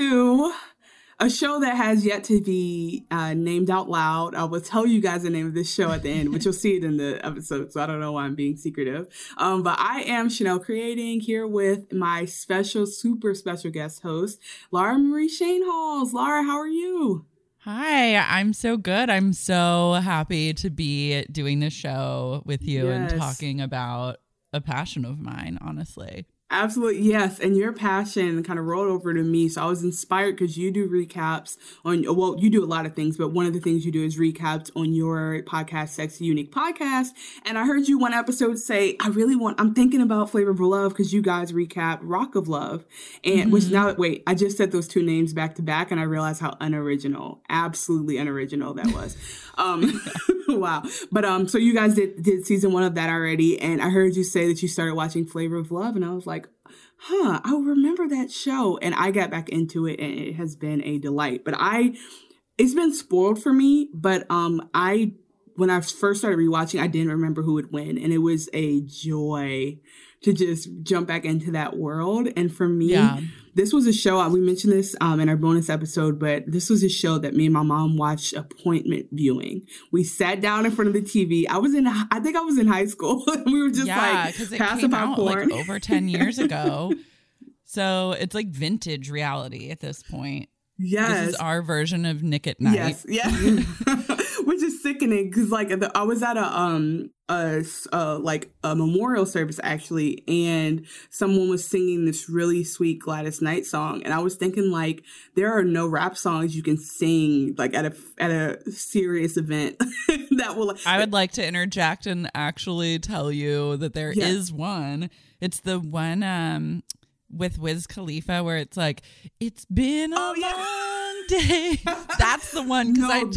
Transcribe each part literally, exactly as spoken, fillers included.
to a show that has yet to be uh, named out loud. I will tell you guys the name of this show at the end, but you'll see it in the episode, so I don't know why I'm being secretive. Um, but I am Chanel Creating, here with my special, super special guest host, Lara Marie Schoenhals. Lara, how are you? Hi, I'm so good. I'm so happy to be doing this show with you yes. and talking about a passion of mine, honestly. Absolutely. Yes. And your passion kind of rolled over to me. So I was inspired because you do recaps on, well, you do a lot of things, but one of the things you do is recaps on your podcast, Sexy Unique Podcast. And I heard you one episode say, I really want, I'm thinking about Flavor of Love because you guys recap Rock of Love. And mm-hmm. which now, wait, I just said those two names back to back and I realized how unoriginal, absolutely unoriginal that was. um, wow. But um, so you guys did, did season one of that already. And I heard you say that you started watching Flavor of Love and I was like, huh, I remember that show. And I got back into it and it has been a delight. But I, it's been spoiled for me, but um, I, when I first started rewatching, I didn't remember who would win. And it was a joy to just jump back into that world. And for me, yeah. this was a show, we mentioned this um, in our bonus episode, but this was a show that me and my mom watched appointment viewing. We sat down in front of the T V. I was in, I think I was in high school. We were just yeah, like, pass the popcorn. Like over ten years ago. So it's like vintage reality at this point. Yes. This is our version of Nick at Night. Yes, yes. Which is sickening because, like, the, I was at a um a, a like a memorial service actually, and someone was singing this really sweet Gladys Knight song, and I was thinking like there are no rap songs you can sing like at a at a serious event that will. I would like to interject and actually tell you that there yeah. is one. It's the one um with Wiz Khalifa where it's like it's been a oh, long yeah. day. That's the one because no, I told.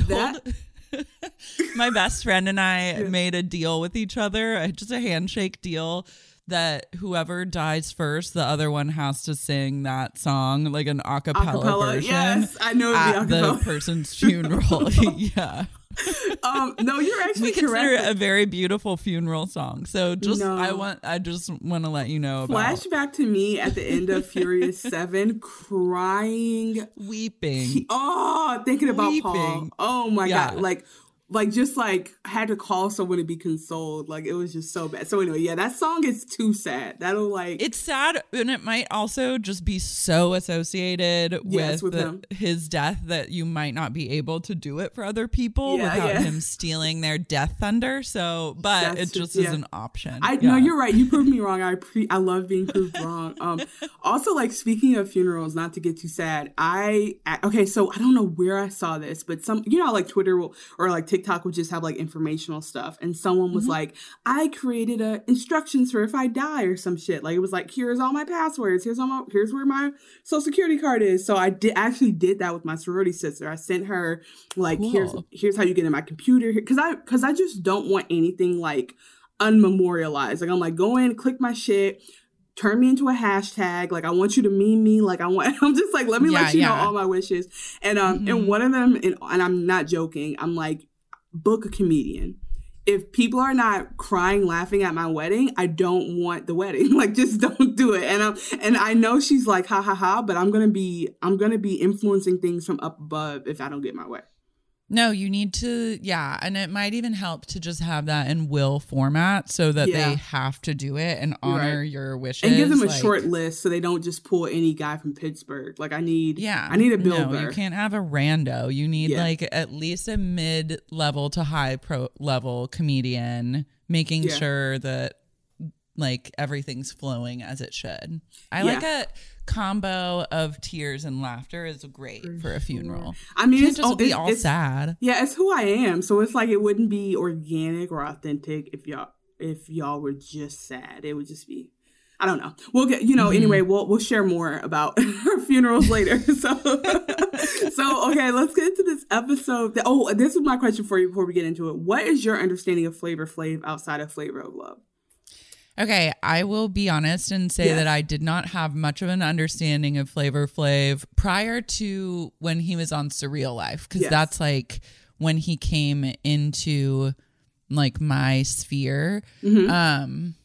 That- My best friend and I yeah. made a deal with each other, just a handshake deal that whoever dies first, the other one has to sing that song, like an a cappella version. Yes, I know at the person's funeral. yeah. Um, no, you're actually we consider correct. It a very beautiful funeral song. So just no. I want I just want to let you know about flashback to me at the end of Furious Seven, crying, weeping. Oh, thinking about weeping. Paul. Oh my yeah. god! Like, like just like had to call someone to be consoled. Like it was just so bad. So anyway, yeah, that song is too sad. That'll like it's sad, and it might also just be so associated yes, with, with the, him. his death that you might not be able to do it for other people yeah, without yeah. him stealing their death thunder. So, but that's it just yeah. is an option. I yeah. no, you're right. You proved me wrong. I pre- I love being proved wrong. Um, also, like speaking of funerals, not to get too sad. I okay, so I don't know where I saw this, but some you know like Twitter will or like TikTok would just have like informational stuff and someone was mm-hmm. like I created a instructions for if I die or some shit like it was like here's all my passwords here's all my here's where my social security card is so I did actually did that with my sorority sister. I sent her like cool. here's here's how you get in my computer because I because I just don't want anything like unmemorialized like I'm like go in click my shit turn me into a hashtag. Like, I want you to meme me. Like, I want, I'm just like, let me yeah, let you yeah. know all my wishes. And, um, mm-hmm. and one of them, and, and I'm not joking, I'm like, book a comedian. If people are not crying, laughing at my wedding, I don't want the wedding. Like, just don't do it. And I'm, and I know she's like, ha ha ha, but I'm going to be, I'm going to be influencing things from up above if I don't get my way. No, you need to, yeah, and it might even help to just have that in will format so that yeah. they have to do it and honor right. your wishes. And give them a like, short list so they don't just pull any guy from Pittsburgh. Like I need, yeah, I need a builder. No, you can't have a rando. You need yeah. like at least a mid-level to high-level comedian making yeah. sure that like everything's flowing as it should. I yeah. like a combo of tears and laughter is great for, for a funeral. I mean, it's just oh, be it's, all it's, sad. Yeah, it's who I am. So it's like it wouldn't be organic or authentic if y'all if y'all were just sad. It would just be. I don't know. We'll get, you know, mm-hmm. anyway, we'll we'll share more about her funerals later. So, so okay, let's get into this episode. Oh, this is my question for you before we get into it. What is your understanding of Flavor Flav outside of Flavor of Love? Okay, I will be honest and say yes. that I did not have much of an understanding of Flavor Flav prior to when he was on Surreal Life, because yes. that's like when he came into like my sphere. Mm-hmm. Um,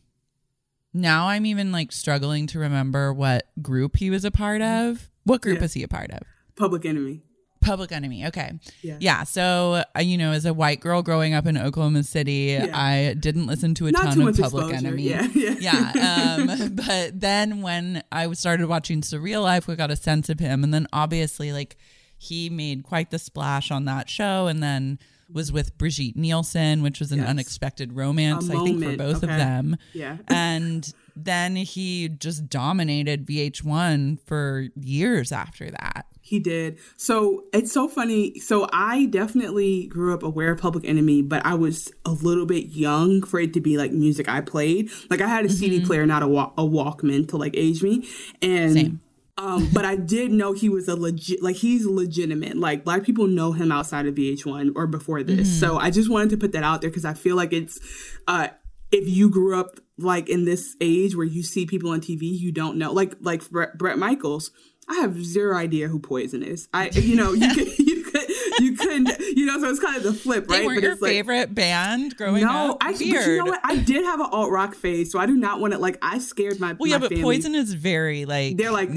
now I'm even like struggling to remember what group he was a part of. What group yeah. is he a part of? Public Enemy. Public Enemy. Okay. Yeah. yeah so, uh, you know, as a white girl growing up in Oklahoma City, yeah. I didn't listen to a Not ton of Public exposure. Enemy. Yeah. yeah. yeah. Um, but then when I started watching Surreal Life, we got a sense of him. And then obviously, like, he made quite the splash on that show. And then was with Brigitte Nielsen, which was an yes. unexpected romance, a I moment. think, for both okay. of them. Yeah. And then he just dominated V H one for years after that. He did. So it's so funny. So I definitely grew up aware of Public Enemy, but I was a little bit young for it to be like music I played. Like I had a mm-hmm. C D player, not a, wa- a Walkman to like age me. And Same. Um, but I did know he was a legit, like he's legitimate. Like Black people know him outside of V H one or before this. Mm-hmm. So I just wanted to put that out there because I feel like it's, uh, if you grew up like in this age where you see people on T V, you don't know. Like like Brett, Brett Michaels, I have zero idea who Poison is. I you know you could you could you couldn't you know. So it's kind of the flip, right? They were but your it's favorite like, band growing no, up. No, I but you know what? I did have an alt rock phase, so I do not want to like. I scared my. Well, my yeah, but family. Poison is very like they're like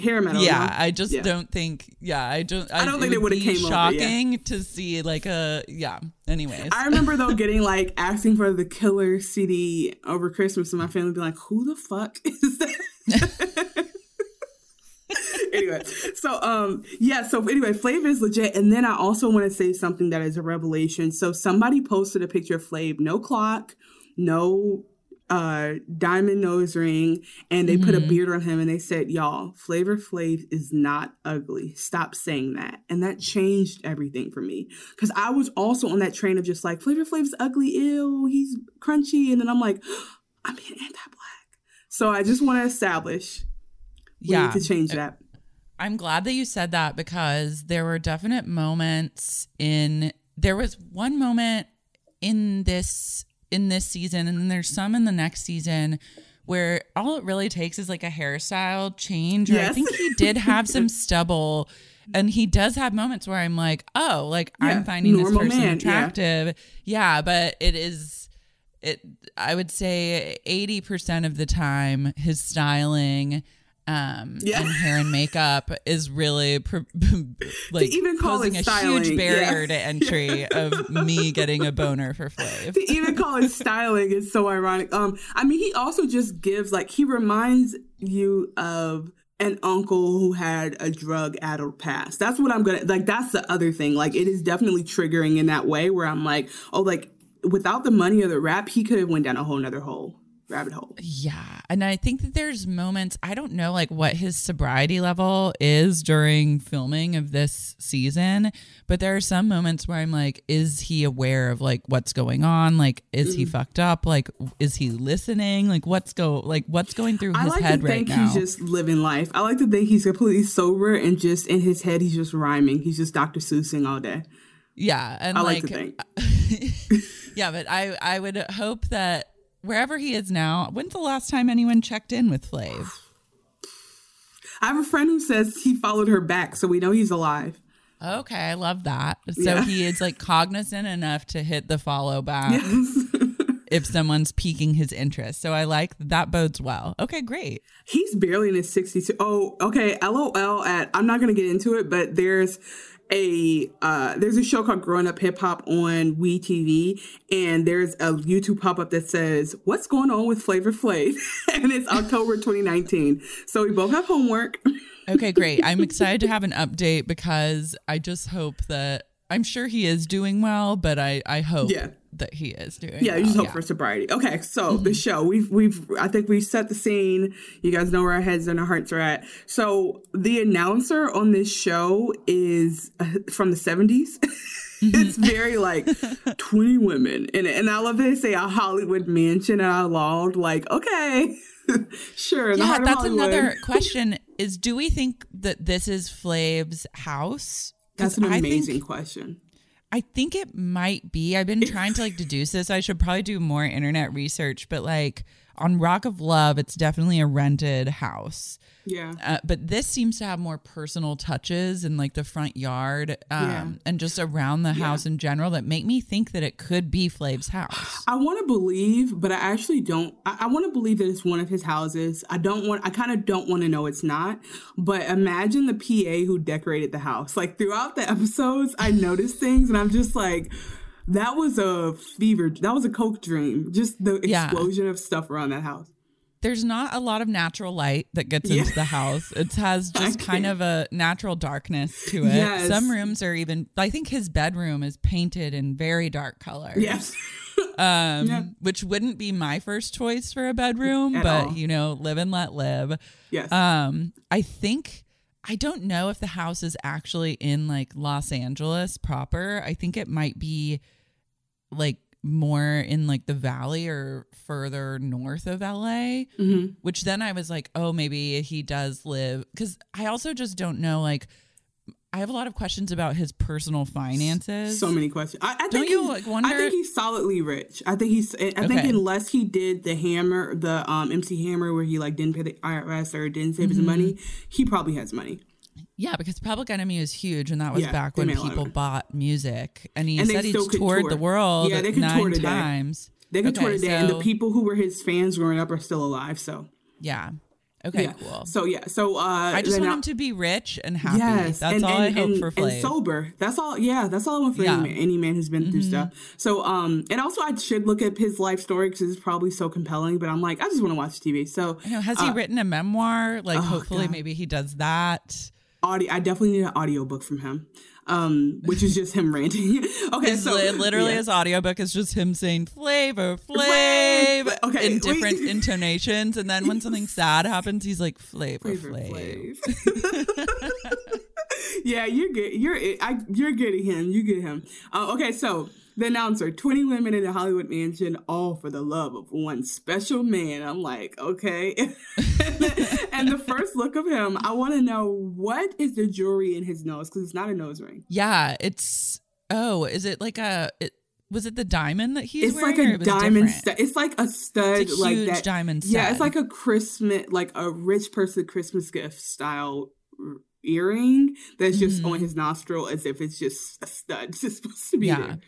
hair metal. Yeah, no? I just yeah. don't think. Yeah, I don't. I, I don't think they would have came shocking over, yeah. to see like a yeah. Anyways, I remember though getting like asking for the Killer C D over Christmas, and my family be like, "Who the fuck is that?" Anyway, so um yeah, so anyway, Flav is legit. And then I also want to say something that is a revelation. So somebody posted a picture of Flav, no clock, no uh diamond nose ring, and they mm-hmm. put a beard on him and they said, "Y'all, Flavor Flav is not ugly. Stop saying that." And that changed everything for me. Cause I was also on that train of just like, Flavor Flav's ugly, ew, he's crunchy. And then I'm like, oh, I'm being anti-Black. So I just want to establish we yeah. need to change that. I'm glad that you said that because there were definite moments in, there was one moment in this, in this season, and then there's some in the next season where all it really takes is like a hairstyle change. Or yes. I think he did have some stubble and he does have moments where I'm like, oh, like yeah, I'm finding this person man, attractive. Yeah. yeah, but it is, it. I would say eighty percent of the time his styling Um, yeah. and hair and makeup is really pr- like to even call posing it a styling, huge barrier yeah. to entry yeah. of me getting a boner for Flav. To even call it styling is so ironic. Um, I mean, he also just gives like he reminds you of an uncle who had a drug-addled past. That's what I'm gonna like. That's the other thing. Like, it is definitely triggering in that way where I'm like, oh, like without the money or the rap, he could have went down a whole nother hole. rabbit hole. Yeah. And I think that there's moments, I don't know like what his sobriety level is during filming of this season, but there are some moments where I'm like, is he aware of like what's going on? Like, is mm. he fucked up? Like, is he listening? Like what's go like what's going through his I like head to think right now? He's just living life. I like to think he's completely sober and just in his head, he's just rhyming. He's just Doctor Seussing all day. Yeah. And I like, like to think. yeah, but I, I would hope that wherever he is now, when's the last time anyone checked in with Flav? I have a friend who says he followed her back, so we know he's alive. Okay, I love that. So yeah. he is like cognizant enough to hit the follow back yes. if someone's piquing his interest. So I like that bodes well. Okay, great. He's barely in his sixties. Oh, okay. LOL at I'm not going to get into it, but there's a uh there's a show called Growing Up Hip-Hop on WeTV, and there's a YouTube pop-up that says what's going on with Flavor Flav and it's October twenty nineteen, so we both have homework. Okay, great. I'm excited to have an update because I just hope that I'm sure he is doing well, but I I hope yeah. that he is doing yeah you just well. hope yeah. for sobriety. Okay, so mm-hmm. the show we've we've I think we've set the scene. You guys know where our heads and our hearts are at. So the announcer on this show is uh, from the seventies. Mm-hmm. It's very like twenty women and and I love that they say a Hollywood mansion, and I lolled like, okay. Sure. Yeah, that's another question is, do we think that this is Flav's house? That's an amazing I think, question. I think it might be. I've been trying to like deduce this. I should probably do more internet research, but like on Rock of Love, it's definitely a rented house. Yeah. Uh, but this seems to have more personal touches in like the front yard um, yeah. and just around the house yeah. in general that make me think that it could be Flav's house. I want to believe, but I actually don't. I, I want to believe that it's one of his houses. I don't want, I kind of don't want to know it's not. But imagine the P A who decorated the house. Like throughout the episodes, I noticed things and I'm just like, that was a fever. That was a coke dream. Just the explosion yeah. of stuff around that house. There's not a lot of natural light that gets yeah. into the house. It has just kind of a natural darkness to it. Yes. Some rooms are even, I think his bedroom is painted in very dark colors. Yes. um, yeah. Which wouldn't be my first choice for a bedroom, At but all. you know, live and let live. Yes. Um, I think, I don't know if the house is actually in like Los Angeles proper. I think it might be like more in like the valley or further north of L A, mm-hmm. which then I was like, oh, maybe he does live. Because I also just don't know. Like, I have a lot of questions about his personal finances. So many questions. I, I don't think you like wonder? I think he's solidly rich. I think he's. I okay. think unless he did the hammer, the um, M C Hammer, where he like didn't pay the I R S or didn't save mm-hmm. his money, he probably has money. Yeah, because Public Enemy is huge, and that was yeah, back when people bought music. And he and said he toured tour. the world yeah, they could nine tour today. times. They could okay, tour today, so, and the people who were his fans growing up are still alive. So yeah, okay, yeah. cool. So yeah, so uh, I just want I, him to be rich and happy. Yes, that's and, all and, I hope and, for Flav. And sober. That's all. Yeah, that's all I want for yeah. any man, any man who's been mm-hmm. through stuff. So um, and also I should look up his life story because it's probably so compelling. But I'm like, I just want to watch T V. So you know, has uh, he written a memoir? Like, oh, hopefully, God. maybe he does that. Audio, I definitely need an audiobook from him, um, which is just him ranting. okay, his, so literally yeah. his audiobook is just him saying Flavor Flav okay, in different wait. intonations. And then when something sad happens, he's like Flavor Flav. Flav. yeah, you're good. You're I, you're good at him. You get him. Uh, okay, so the announcer, twenty women in a Hollywood mansion, all for the love of one special man. I'm like, okay. And the first look of him, I want to know, what is the jewelry in his nose? Because it's not a nose ring. Yeah, it's, oh, is it like a, it, was it the diamond that he's it's wearing? Like a it diamond stu- it's like a stud. It's a like huge that. diamond stud. Yeah, it's like a Christmas, like a rich person Christmas gift style earring that's just mm. on his nostril as if it's just a stud. It's supposed to be yeah. there.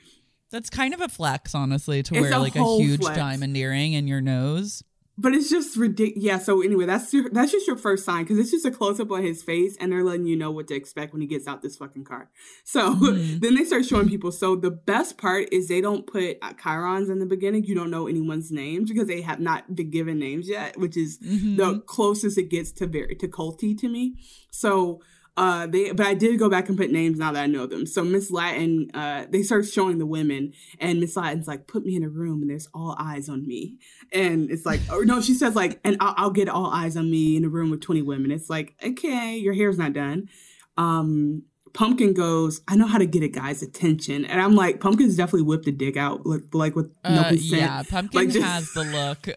That's kind of a flex, honestly, to it's wear a like a huge flex. diamond earring in your nose. But it's just ridiculous. Yeah. So anyway, that's your, that's just your first sign, because it's just a close up on his face, and they're letting you know what to expect when he gets out this fucking car. So mm-hmm. then they start showing people. So the best part is they don't put chyrons in the beginning. You don't know anyone's names because they have not been given names yet, which is mm-hmm. the closest it gets to very to culty to me. So. Uh, they, but I did go back and put names now that I know them. So Miss Latin, uh, they start showing the women, and Miss Latin's like, put me in a room and there's all eyes on me. And it's like, or no, she says like, and I'll, I'll get all eyes on me in a room with twenty women. It's like, okay, your hair's not done. Um, Pumpkin goes, I know how to get a guy's attention. And I'm like, Pumpkin's definitely whipped a dick out, like, like with uh, no consent. Yeah, Pumpkin like, just- has the look.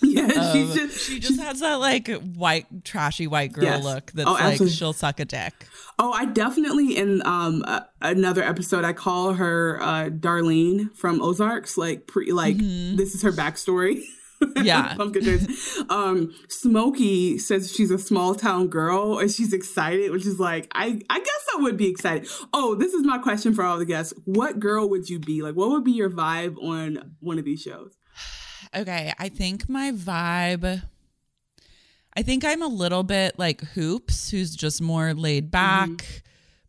Yeah, she's just, she just she's, has that like white trashy white girl yes. look that's oh, like absolutely. she'll suck a dick. Oh, I definitely in um uh, another episode I call her uh, Darlene from Ozarks. Like pre like mm-hmm. this is her backstory. Yeah. um, Smokey says she's a small town girl and she's excited, which is like, I, I guess I would be excited. Oh, this is my question for all the guests. What girl would you be? Like, what would be your vibe on one of these shows? Okay, I think my vibe, I think I'm a little bit like Hoops, who's just more laid back. Mm-hmm.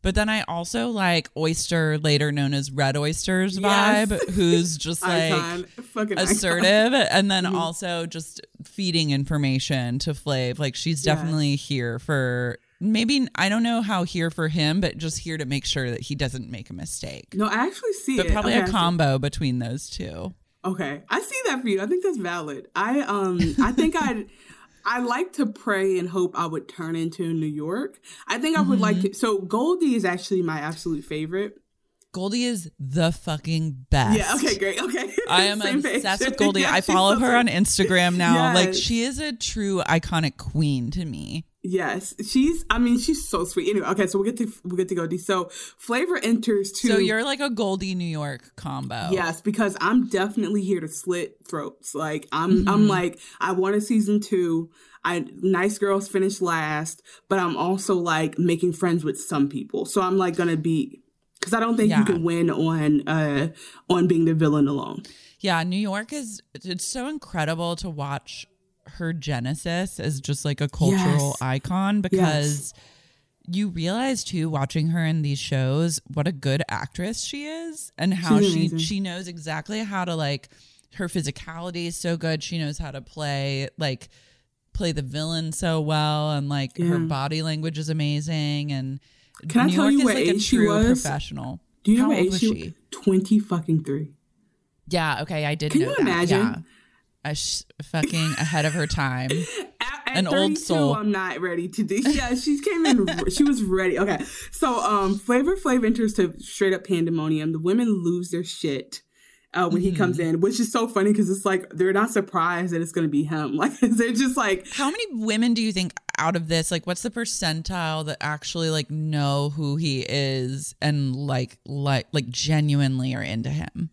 But then I also like Oyster, later known as Red Oyster's yes. vibe, who's just like icon. Fucking assertive. Icon. And then mm-hmm. also just feeding information to Flav. Like she's definitely yes. here for... Maybe, I don't know how here for him, but just here to make sure that he doesn't make a mistake. No, I actually see but it. But probably okay, a combo between those two. Okay, I see that for you. I think that's valid. I um, I think I, I like to pray and hope I would turn into New York. I think I would mm-hmm. like to. So Goldie is actually my absolute favorite. Goldie is the fucking best. Yeah. Okay. Great. Okay. I am obsessed page. with Goldie. Yeah, I follow her on Instagram now. Yes. Like she is a true iconic queen to me. Yes, she's, I mean, she's so sweet. Anyway, okay, so we'll get to, we'll get to Goldie. So Flavor enters to... So you're like a Goldie New York combo. Yes, because I'm definitely here to slit throats. Like, I'm, mm-hmm. I'm like, I want a season two. I nice girls finish last, but I'm also like making friends with some people. So I'm like going to be, because I don't think yeah. you can win on, uh, on being the villain alone. Yeah, New York is, it's so incredible to watch her genesis as just like a cultural yes. icon, because yes. you realize too, watching her in these shows, what a good actress she is, and how She's she amazing. she knows exactly how to, like, her physicality is so good. She knows how to play like play the villain so well, and like yeah. her body language is amazing. And can New I tell York you what is like age a she true was? Professional. Do you how know what age was she was? Twenty fucking three. Yeah. Okay. I did. Can know you that. imagine? Yeah. A sh- fucking ahead of her time. At, at an old soul. I'm not ready to do. Yeah, she came in. She was ready. Okay, so um, Flavor Flav enters to straight up pandemonium. The women lose their shit uh, when mm-hmm. he comes in, which is so funny because it's like they're not surprised that it's going to be him. Like, they're just like, how many women do you think out of this? Like, what's the percentile that actually like know who he is and like like like genuinely are into him?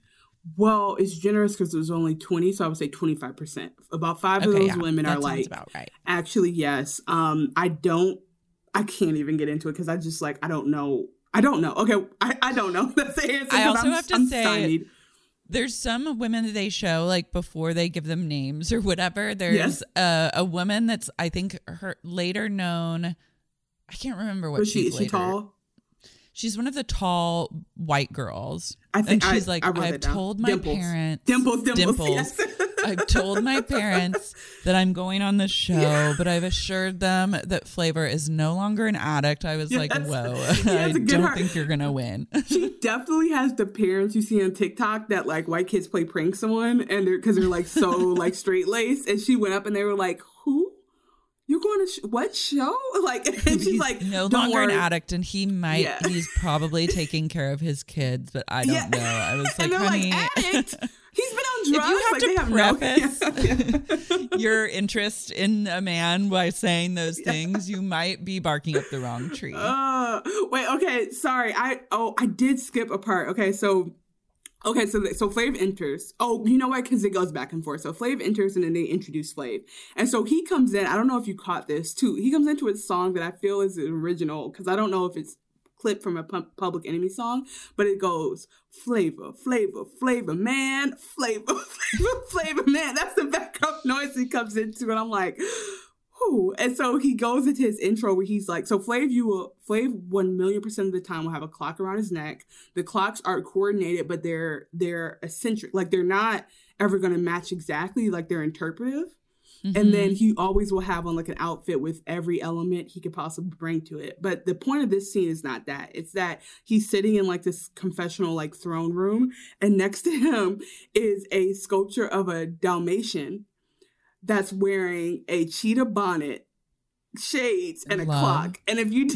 Well, it's generous because it was only twenty, so I would say twenty-five percent. About five okay, of those yeah, women are like, right. actually, yes. Um, I don't, I can't even get into it because I just like, I don't know. I don't know. Okay, I, I don't know. That's the answer. I also I'm, have to I'm say, stymied. There's some women that they show, like, before they give them names or whatever. There's yes. a, a woman that's, I think, her later known, I can't remember what was she's she, is later. She tall? She's one of the tall white girls. I think and she's I, like, I I've told my dimples. parents. Dimples, dimples, dimples. Yes. I've told my parents that I'm going on the show, yeah. but I've assured them that Flavor is no longer an addict. I was yes. like, whoa, I don't heart. think you're going to win. She definitely has the parents you see on TikTok that, like, white kids play pranks on, and they're, because they're, like, so, like, straight-laced. And she went up and they were like, who? You're going to sh- what show? Like, and she's like, he's no longer worry. an addict, and he might, yeah. he's probably taking care of his kids, but I don't yeah. know. I was like, honey, like, addict. He's been on drugs. If you have like, to have preface no- yeah. your interest in a man by saying those things, yeah. you might be barking up the wrong tree. Uh, wait, okay, sorry. I oh, I did skip a part. Okay, so. Okay, so so Flav enters. Oh, you know what? Because it goes back and forth. So Flav enters, and then they introduce Flav. And so he comes in. I don't know if you caught this, too. He comes into a song that I feel is original, because I don't know if it's clipped from a pu- Public Enemy song, but it goes, Flavor, Flavor, Flavor, man, Flavor, Flavor, Flavor, man. That's the backup noise he comes into, and I'm like... Ooh. And so he goes into his intro where he's like, so Flav, you will, Flav one million percent of the time will have a clock around his neck. The clocks are coordinated, but they're, they're eccentric. Like, they're not ever going to match exactly, like, they're interpretive. Mm-hmm. And then he always will have on, like, an outfit with every element he could possibly bring to it. But the point of this scene is not that. It's that he's sitting in, like, this confessional, like, throne room. And next to him is a sculpture of a Dalmatian that's wearing a cheetah bonnet, shades, and a Love. clock. And if you,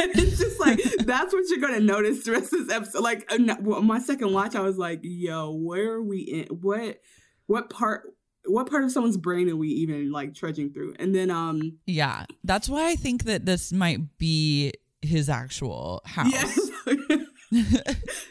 it's just like, that's what you're going to notice the rest of this episode. Like, my second watch, I was like, yo, where are we in? What, what part, what part of someone's brain are we even like trudging through? And then, um, yeah, that's why I think that this might be his actual house. Yes.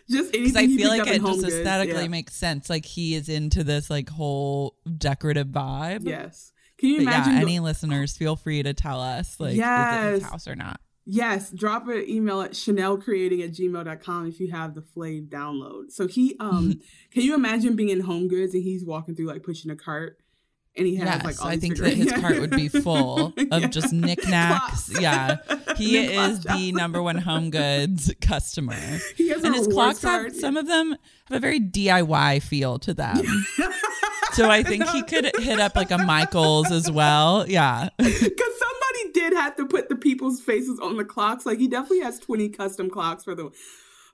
Just because I feel like it just aesthetically yeah. makes sense. Like, he is into this like whole decorative vibe. Yes. Can you but imagine? Yeah, any go- listeners, feel free to tell us like yes. is it his house or not. Yes. Drop an email at chanel creating at gmail dot com if you have the Flav download. So he, um, can you imagine being in Home Goods and he's walking through like pushing a cart? And he has yes, like all I think cigarettes. That his cart would be full of yeah. just knickknacks. Clocks. Yeah, he is the shops. number one Home Goods customer. He has and his clocks have, some of them have a very D I Y feel to them. So I think he could hit up like a Michaels as well. Yeah, because somebody did have to put the people's faces on the clocks. Like, he definitely has twenty custom clocks for the. Oh,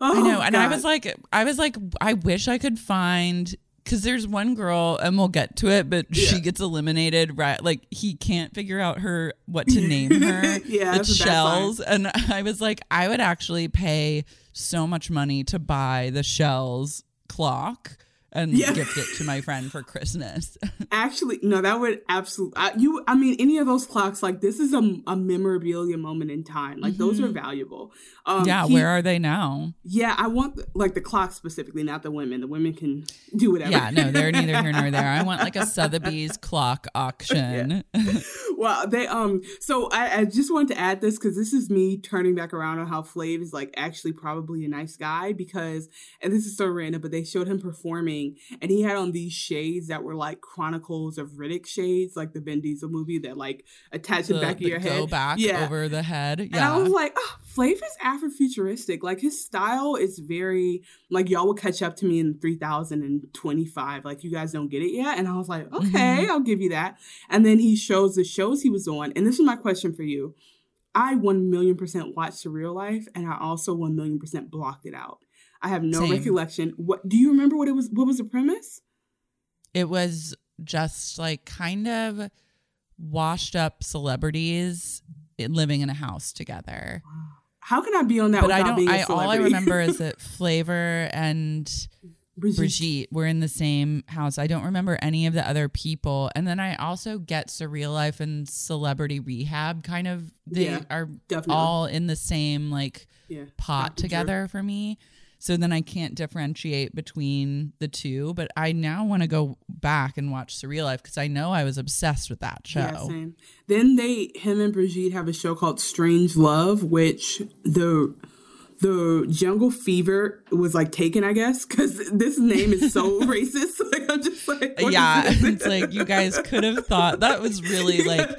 I know, God. And I was like, I was like, I wish I could find. Because there's one girl, and we'll get to it, but yeah. she gets eliminated, right? Like, he can't figure out her what to name her. yeah, it's shells. And I was like, I would actually pay so much money to buy the shells clock and yeah. gift it to my friend for Christmas. Actually, no, that would absolutely, I, you, I mean, any of those clocks, like this is a, a memorabilia moment in time. Like mm-hmm. those are valuable. Um, yeah. He, where are they now? Yeah. I want like the clock specifically, not the women. The women can do whatever. Yeah, no, they're neither here nor there. I want like a Sotheby's clock auction. Yeah. Well, they, um, so I, I just wanted to add this because this is me turning back around on how Flav is like actually probably a nice guy because, and this is so random, but they showed him performing and he had on these shades that were like Chronicles of Riddick shades, like the Ben Diesel movie that like attach the, the back of your head. Go back yeah. over the head. Yeah. And I was like, oh, Flav is Afrofuturistic. Like his style is very, like y'all will catch up to me in three thousand twenty-five. Like you guys don't get it yet. And I was like, okay, mm-hmm. I'll give you that. And then he shows the shows he was on. And this is my question for you. I one million percent watched Surreal Life and I also one million percent blocked it out. I have no Same. recollection. What do you remember? What it was? What was the premise? It was just like kind of washed up celebrities living in a house together. How can I be on that? But without I don't. Being a I, all I remember is that Flavor and Brigitte. Brigitte were in the same house. I don't remember any of the other people. And then I also get Surreal Life and Celebrity Rehab. Kind of they yeah, are definitely. all in the same like yeah, pot together true. for me. So then I can't differentiate between the two, but I now want to go back and watch Surreal Life because I know I was obsessed with that show. Yeah, same. Then they, him and Brigitte have a show called Strange Love, which the the Jungle Fever was like taken, I guess, because this name is so racist. Like I'm just like, yeah, it's like you guys could have thought that was really like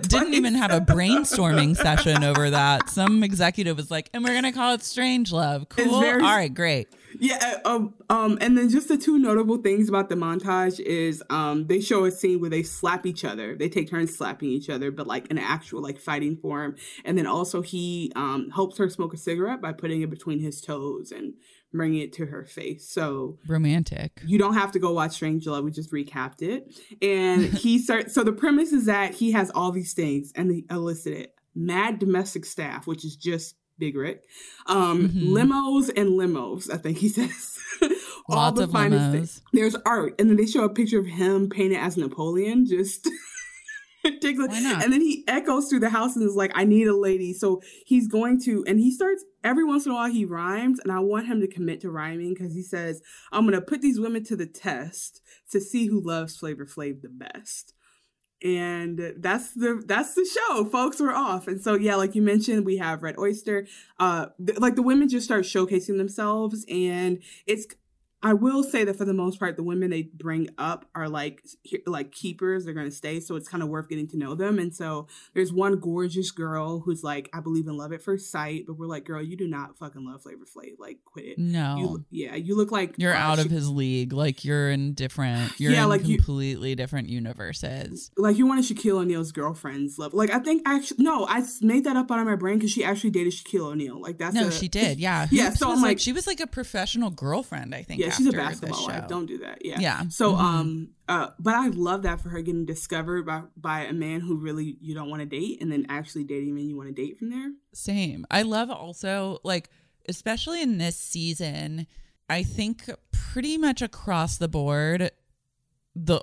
didn't even have a brainstorming session over that. Some executive was like, and we're gonna call it Strange Love. Cool. Very, all right, great. Yeah. Um, um. And then just the two notable things about the montage is um they show a scene where they slap each other. They take turns slapping each other, but like an actual like fighting form. And then also he um helps her smoke a cigarette by putting it between his toes and bringing it to her face. So romantic. You don't have to go watch Strange Love. We just recapped it. And he starts. So the premise is that he has all these things and he elicited mad domestic staff, which is just Big Rick, um, mm-hmm. limos and limos. I think he says all Lots the of finest limos. Things. There's art, and then they show a picture of him painted as Napoleon. Just ridiculous. Why not? And then he echoes through the house and is like, "I need a lady." So he's going to, and he starts every once in a while he rhymes, and I want him to commit to rhyming because he says, "I'm gonna put these women to the test to see who loves Flavor Flav the best." And that's the that's the show, folks. We're off. And so, yeah, like you mentioned, we have Red Oyster. Uh, th- like the women just start showcasing themselves. And it's I will say that for the most part, the women they bring up are like he- like keepers. They're going to stay. So it's kind of worth getting to know them. And so there's one gorgeous girl who's like, I believe in love at first sight. But we're like, girl, you do not fucking love Flavor Flav. Like, quit it. No. You, yeah. You look like you're uh, out she- of his league. Like you're in different. You're yeah, in like completely you- different universes. Like you're one of Shaquille O'Neal's girlfriends. Love. Like I think actually. No, I made that up out of my brain because she actually dated Shaquille O'Neal. Like that's. No, a- she did. Yeah. yeah. Hoops so I'm like, like she was like a professional girlfriend, I think. Yeah, she's a basketball wife. Don't do that. Yeah. Yeah. So, mm-hmm. um, uh, but I love that for her getting discovered by, by a man who really you don't want to date and then actually dating men you want to date from there. Same. I love also, like, especially in this season, I think pretty much across the board, the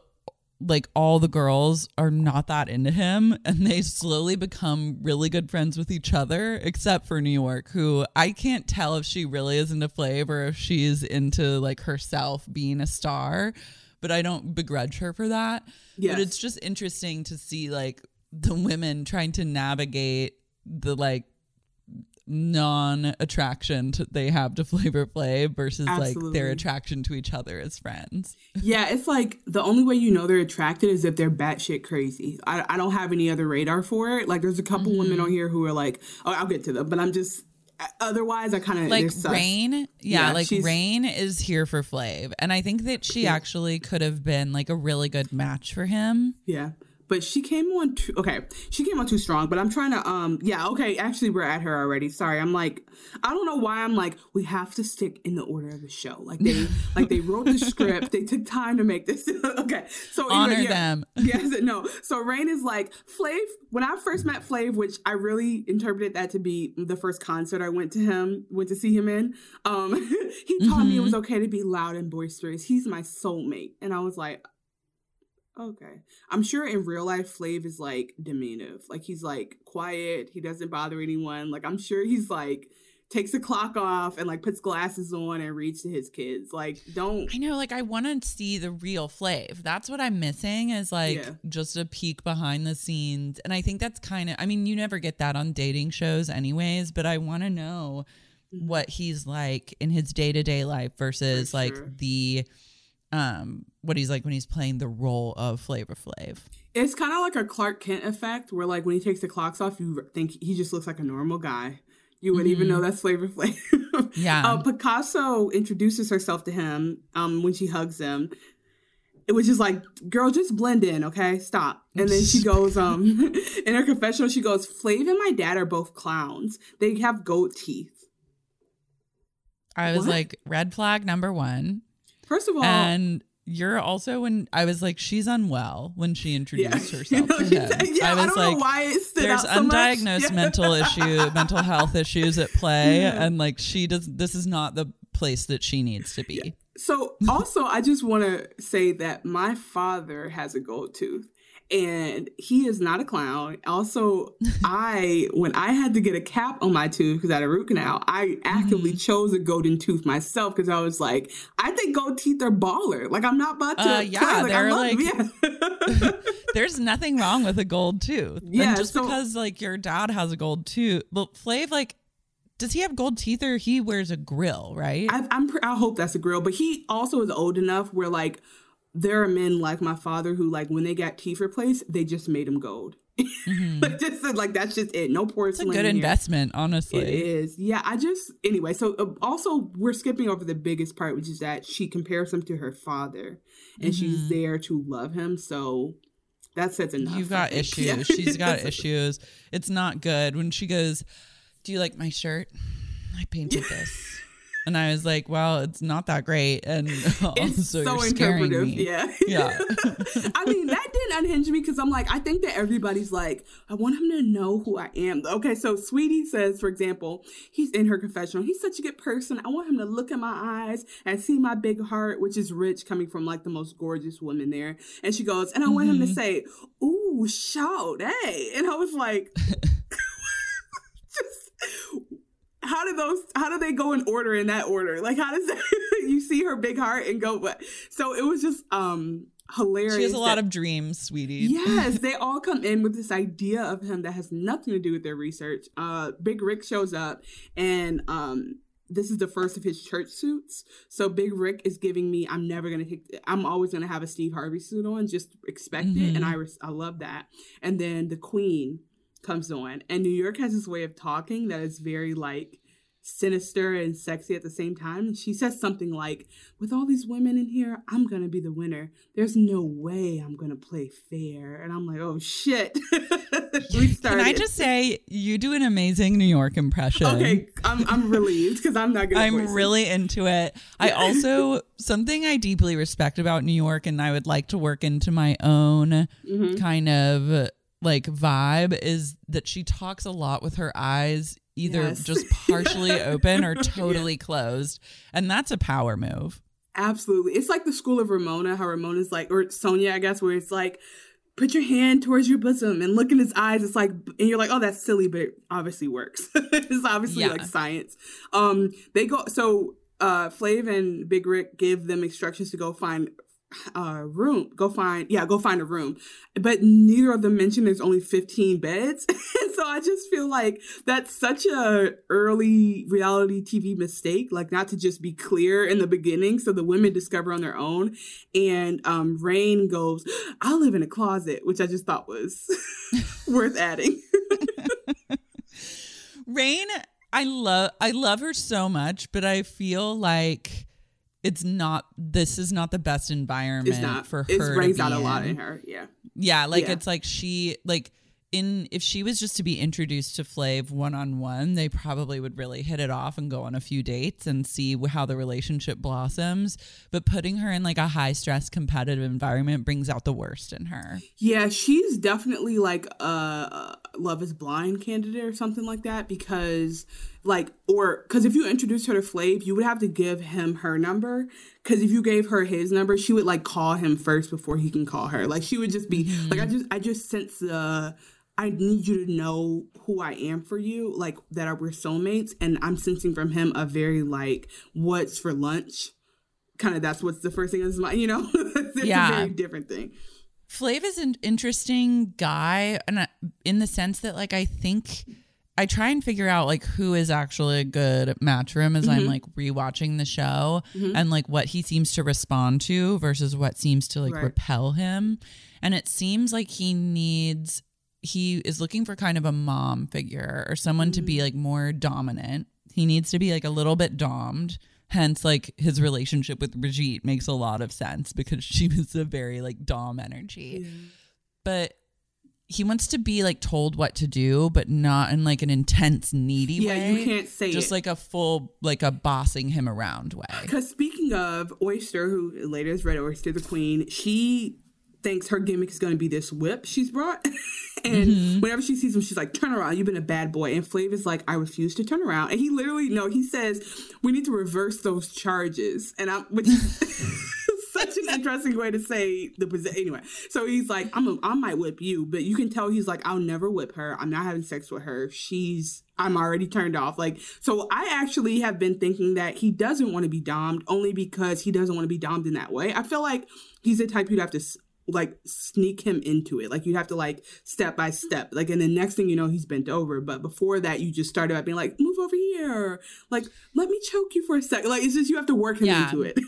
like all the girls are not that into him and they slowly become really good friends with each other, except for New York, who I can't tell if she really is into Flav or if she's into like herself being a star, but I don't begrudge her for that. Yes. But it's just interesting to see like the women trying to navigate the like non-attraction to, they have to Flavor Flav versus Absolutely. like their attraction to each other as friends. Yeah, it's like the only way you know they're attracted is if they're batshit crazy. I, I don't have any other radar for it. Like there's a couple mm-hmm. women on here who are like, oh, I'll get to them, but I'm just otherwise I kind of like Rain. Yeah, yeah, like Rain is here for Flav, and I think that she yeah. actually could have been like a really good match for him. Yeah. but she came on too, okay, she came on too strong, but I'm trying to, um, yeah, okay, actually, we're at her already, sorry, I'm like, I don't know why I'm like, we have to stick in the order of the show, like, they, like, they wrote the script, they took time to make this, okay, so, honor anyway, yeah, them, yes, no, so Rain is like, Flav, when I first met Flav, which I really interpreted that to be the first concert I went to him, went to see him in, um, he taught mm-hmm. me it was okay to be loud and boisterous, he's my soulmate, and I was like, okay. I'm sure in real life, Flav is, like, diminutive. Like, he's, like, quiet. He doesn't bother anyone. Like, I'm sure he's, like, takes the clock off and, like, puts glasses on and reads to his kids. Like, don't... I know, like, I want to see the real Flav. That's what I'm missing is, like, yeah. just a peek behind the scenes. And I think that's kind of... I mean, you never get that on dating shows anyways, but I want to know what he's like in his day-to-day life versus, sure. like, the... Um, what he's like when he's playing the role of Flavor Flav. It's kind of like a Clark Kent effect where like when he takes the clocks off, you think he just looks like a normal guy. You wouldn't mm-hmm. even know that's Flavor Flav. yeah. Uh, Picasso introduces herself to him um, when she hugs him. It was just like, girl, just blend in, okay? Stop. And then she goes, um, in her confessional, she goes, Flav and my dad are both clowns. They have goat teeth. I was what? Like, red flag number one. First of all, and you're also when I was like, she's unwell when she introduced yeah. herself to him. yeah, I was I don't like, know why it stood there's out so undiagnosed much. mental issue, mental health issues at play, yeah. and like she does. This is not the place that she needs to be. Yeah. So also, I just want to say that my father has a gold tooth. And he is not a clown. Also, I, when I had to get a cap on my tooth because I had a root canal, I actively mm-hmm. chose a golden tooth myself because I was like, I think gold teeth are baller. Like, I'm not about to. Uh, yeah, like, they're like, yeah. there's nothing wrong with a gold tooth. Yeah. And just so, because, like, your dad has a gold tooth. But Flav, like, does he have gold teeth or he wears a grill, right? I, I'm, I hope that's a grill. But he also is old enough where, like, there are men like my father who, like, when they got teeth replaced, they just made them gold. Mm-hmm. But just like that's just it. No porcelain. It's a good in investment, here. honestly. It is. Yeah, I just anyway. So uh, also we're skipping over the biggest part, which is that she compares him to her father, and mm-hmm. she's there to love him. So that says enough. You've got issues. Yeah. She's got issues. It's not good when she goes, "Do you like my shirt? I painted this." And I was like, well, it's not that great. And also it's so you're scaring interpretive. Me. Yeah. Yeah. I mean, that didn't unhinge me because I'm like, I think that everybody's like, I want him to know who I am. Okay. So Sweetie says, for example, he's in her confessional. He's such a good person. I want him to look in my eyes and see my big heart, which is rich coming from like the most gorgeous woman there. And she goes, and I want mm-hmm. him to say, ooh, shout, hey. And I was like, just... How do those, how do they go in order in that order? Like, how does that, you see her big heart and go, but so it was just um, hilarious. She has a lot that, of dreams, Sweetie. Yes. They all come in with this idea of him that has nothing to do with their research. Uh, Big Rick shows up and um, this is the first of his church suits. So Big Rick is giving me, I'm never going to take, I'm always going to have a Steve Harvey suit on. Just expect mm-hmm. it. And I, I love that. And then the Queen comes on and New York has this way of talking that is very like sinister and sexy at the same time, and she says something like, with all these women in here, I'm gonna be the winner, there's no way I'm gonna play fair. And I'm like, oh shit. We started. Can I just say you do an amazing New York impression? Okay, I'm I'm relieved because I'm not gonna I'm really it. into it. I also something I deeply respect about New York and I would like to work into my own mm-hmm. kind of like vibe is that she talks a lot with her eyes either yes. just partially open or totally yeah. closed, and that's a power move. Absolutely. It's like the school of Ramona, how Ramona's like, or Sonya, I guess, where it's like, put your hand towards your bosom and look in his eyes. It's like, and you're like, oh, that's silly, but it obviously works. It's obviously yeah. like science. Um, they go, so uh, Flav and Big Rick give them instructions to go find uh room go find yeah go find a room, but neither of them mentioned there's only fifteen beds. And so I just feel like that's such a early reality T V mistake, like not to just be clear in the beginning so the women discover on their own. And um Rain goes, I live in a closet, which I just thought was worth adding. Rain, I love I love her so much, but I feel like It's not, this is not the best environment it's not, for her. It brings out a lot in her. Yeah. Yeah, like yeah. it's like she like in if she was just to be introduced to Flav one on one, they probably would really hit it off and go on a few dates and see how the relationship blossoms. But putting her in like a high stress competitive environment brings out the worst in her. Yeah, she's definitely like a Love Is Blind candidate or something like that, because like or because if you introduced her to Flav, you would have to give him her number, because if you gave her his number, she would like call him first before he can call her. Like she would just be mm-hmm. like, I just I just sense the. Uh, I need you to know who I am for you, like that we're soulmates. And I'm sensing from him a very like, what's for lunch? Kind of that's what's the first thing in his mind, you know? It's yeah. a very different thing. Flav is an interesting guy and in the sense that like I think I try and figure out like who is actually a good match for him as mm-hmm. I'm like rewatching the show mm-hmm. and like what he seems to respond to versus what seems to like right. repel him. And it seems like he needs... He is looking for kind of a mom figure or someone mm-hmm. to be like more dominant. He needs to be like a little bit dommed. Hence, like his relationship with Brigitte makes a lot of sense because she was a very like dom energy. Yeah. But he wants to be like told what to do, but not in like an intense, needy yeah, way. Yeah, you can't say just it. Like a full, like a bossing him around way. Because speaking of Oyster, who later is Red Oyster, the queen, she... thinks her gimmick is going to be this whip she's brought. And mm-hmm. whenever she sees him, she's like, turn around. You've been a bad boy. And Flav is like, I refuse to turn around. And he literally, no, he says, we need to reverse those charges. And I'm, which is such an interesting way to say the, anyway. So he's like, I'm a, I might whip you, but you can tell he's like, I'll never whip her. I'm not having sex with her. She's, I'm already turned off. Like, so I actually have been thinking that he doesn't want to be dommed only because he doesn't want to be dommed in that way. I feel like he's the type who'd have to like sneak him into it. Like you have to like step by step. Like and the next thing you know he's bent over. But before that you just started by being like, move over here. Like let me choke you for a second. Like it's just you have to work him yeah. into it.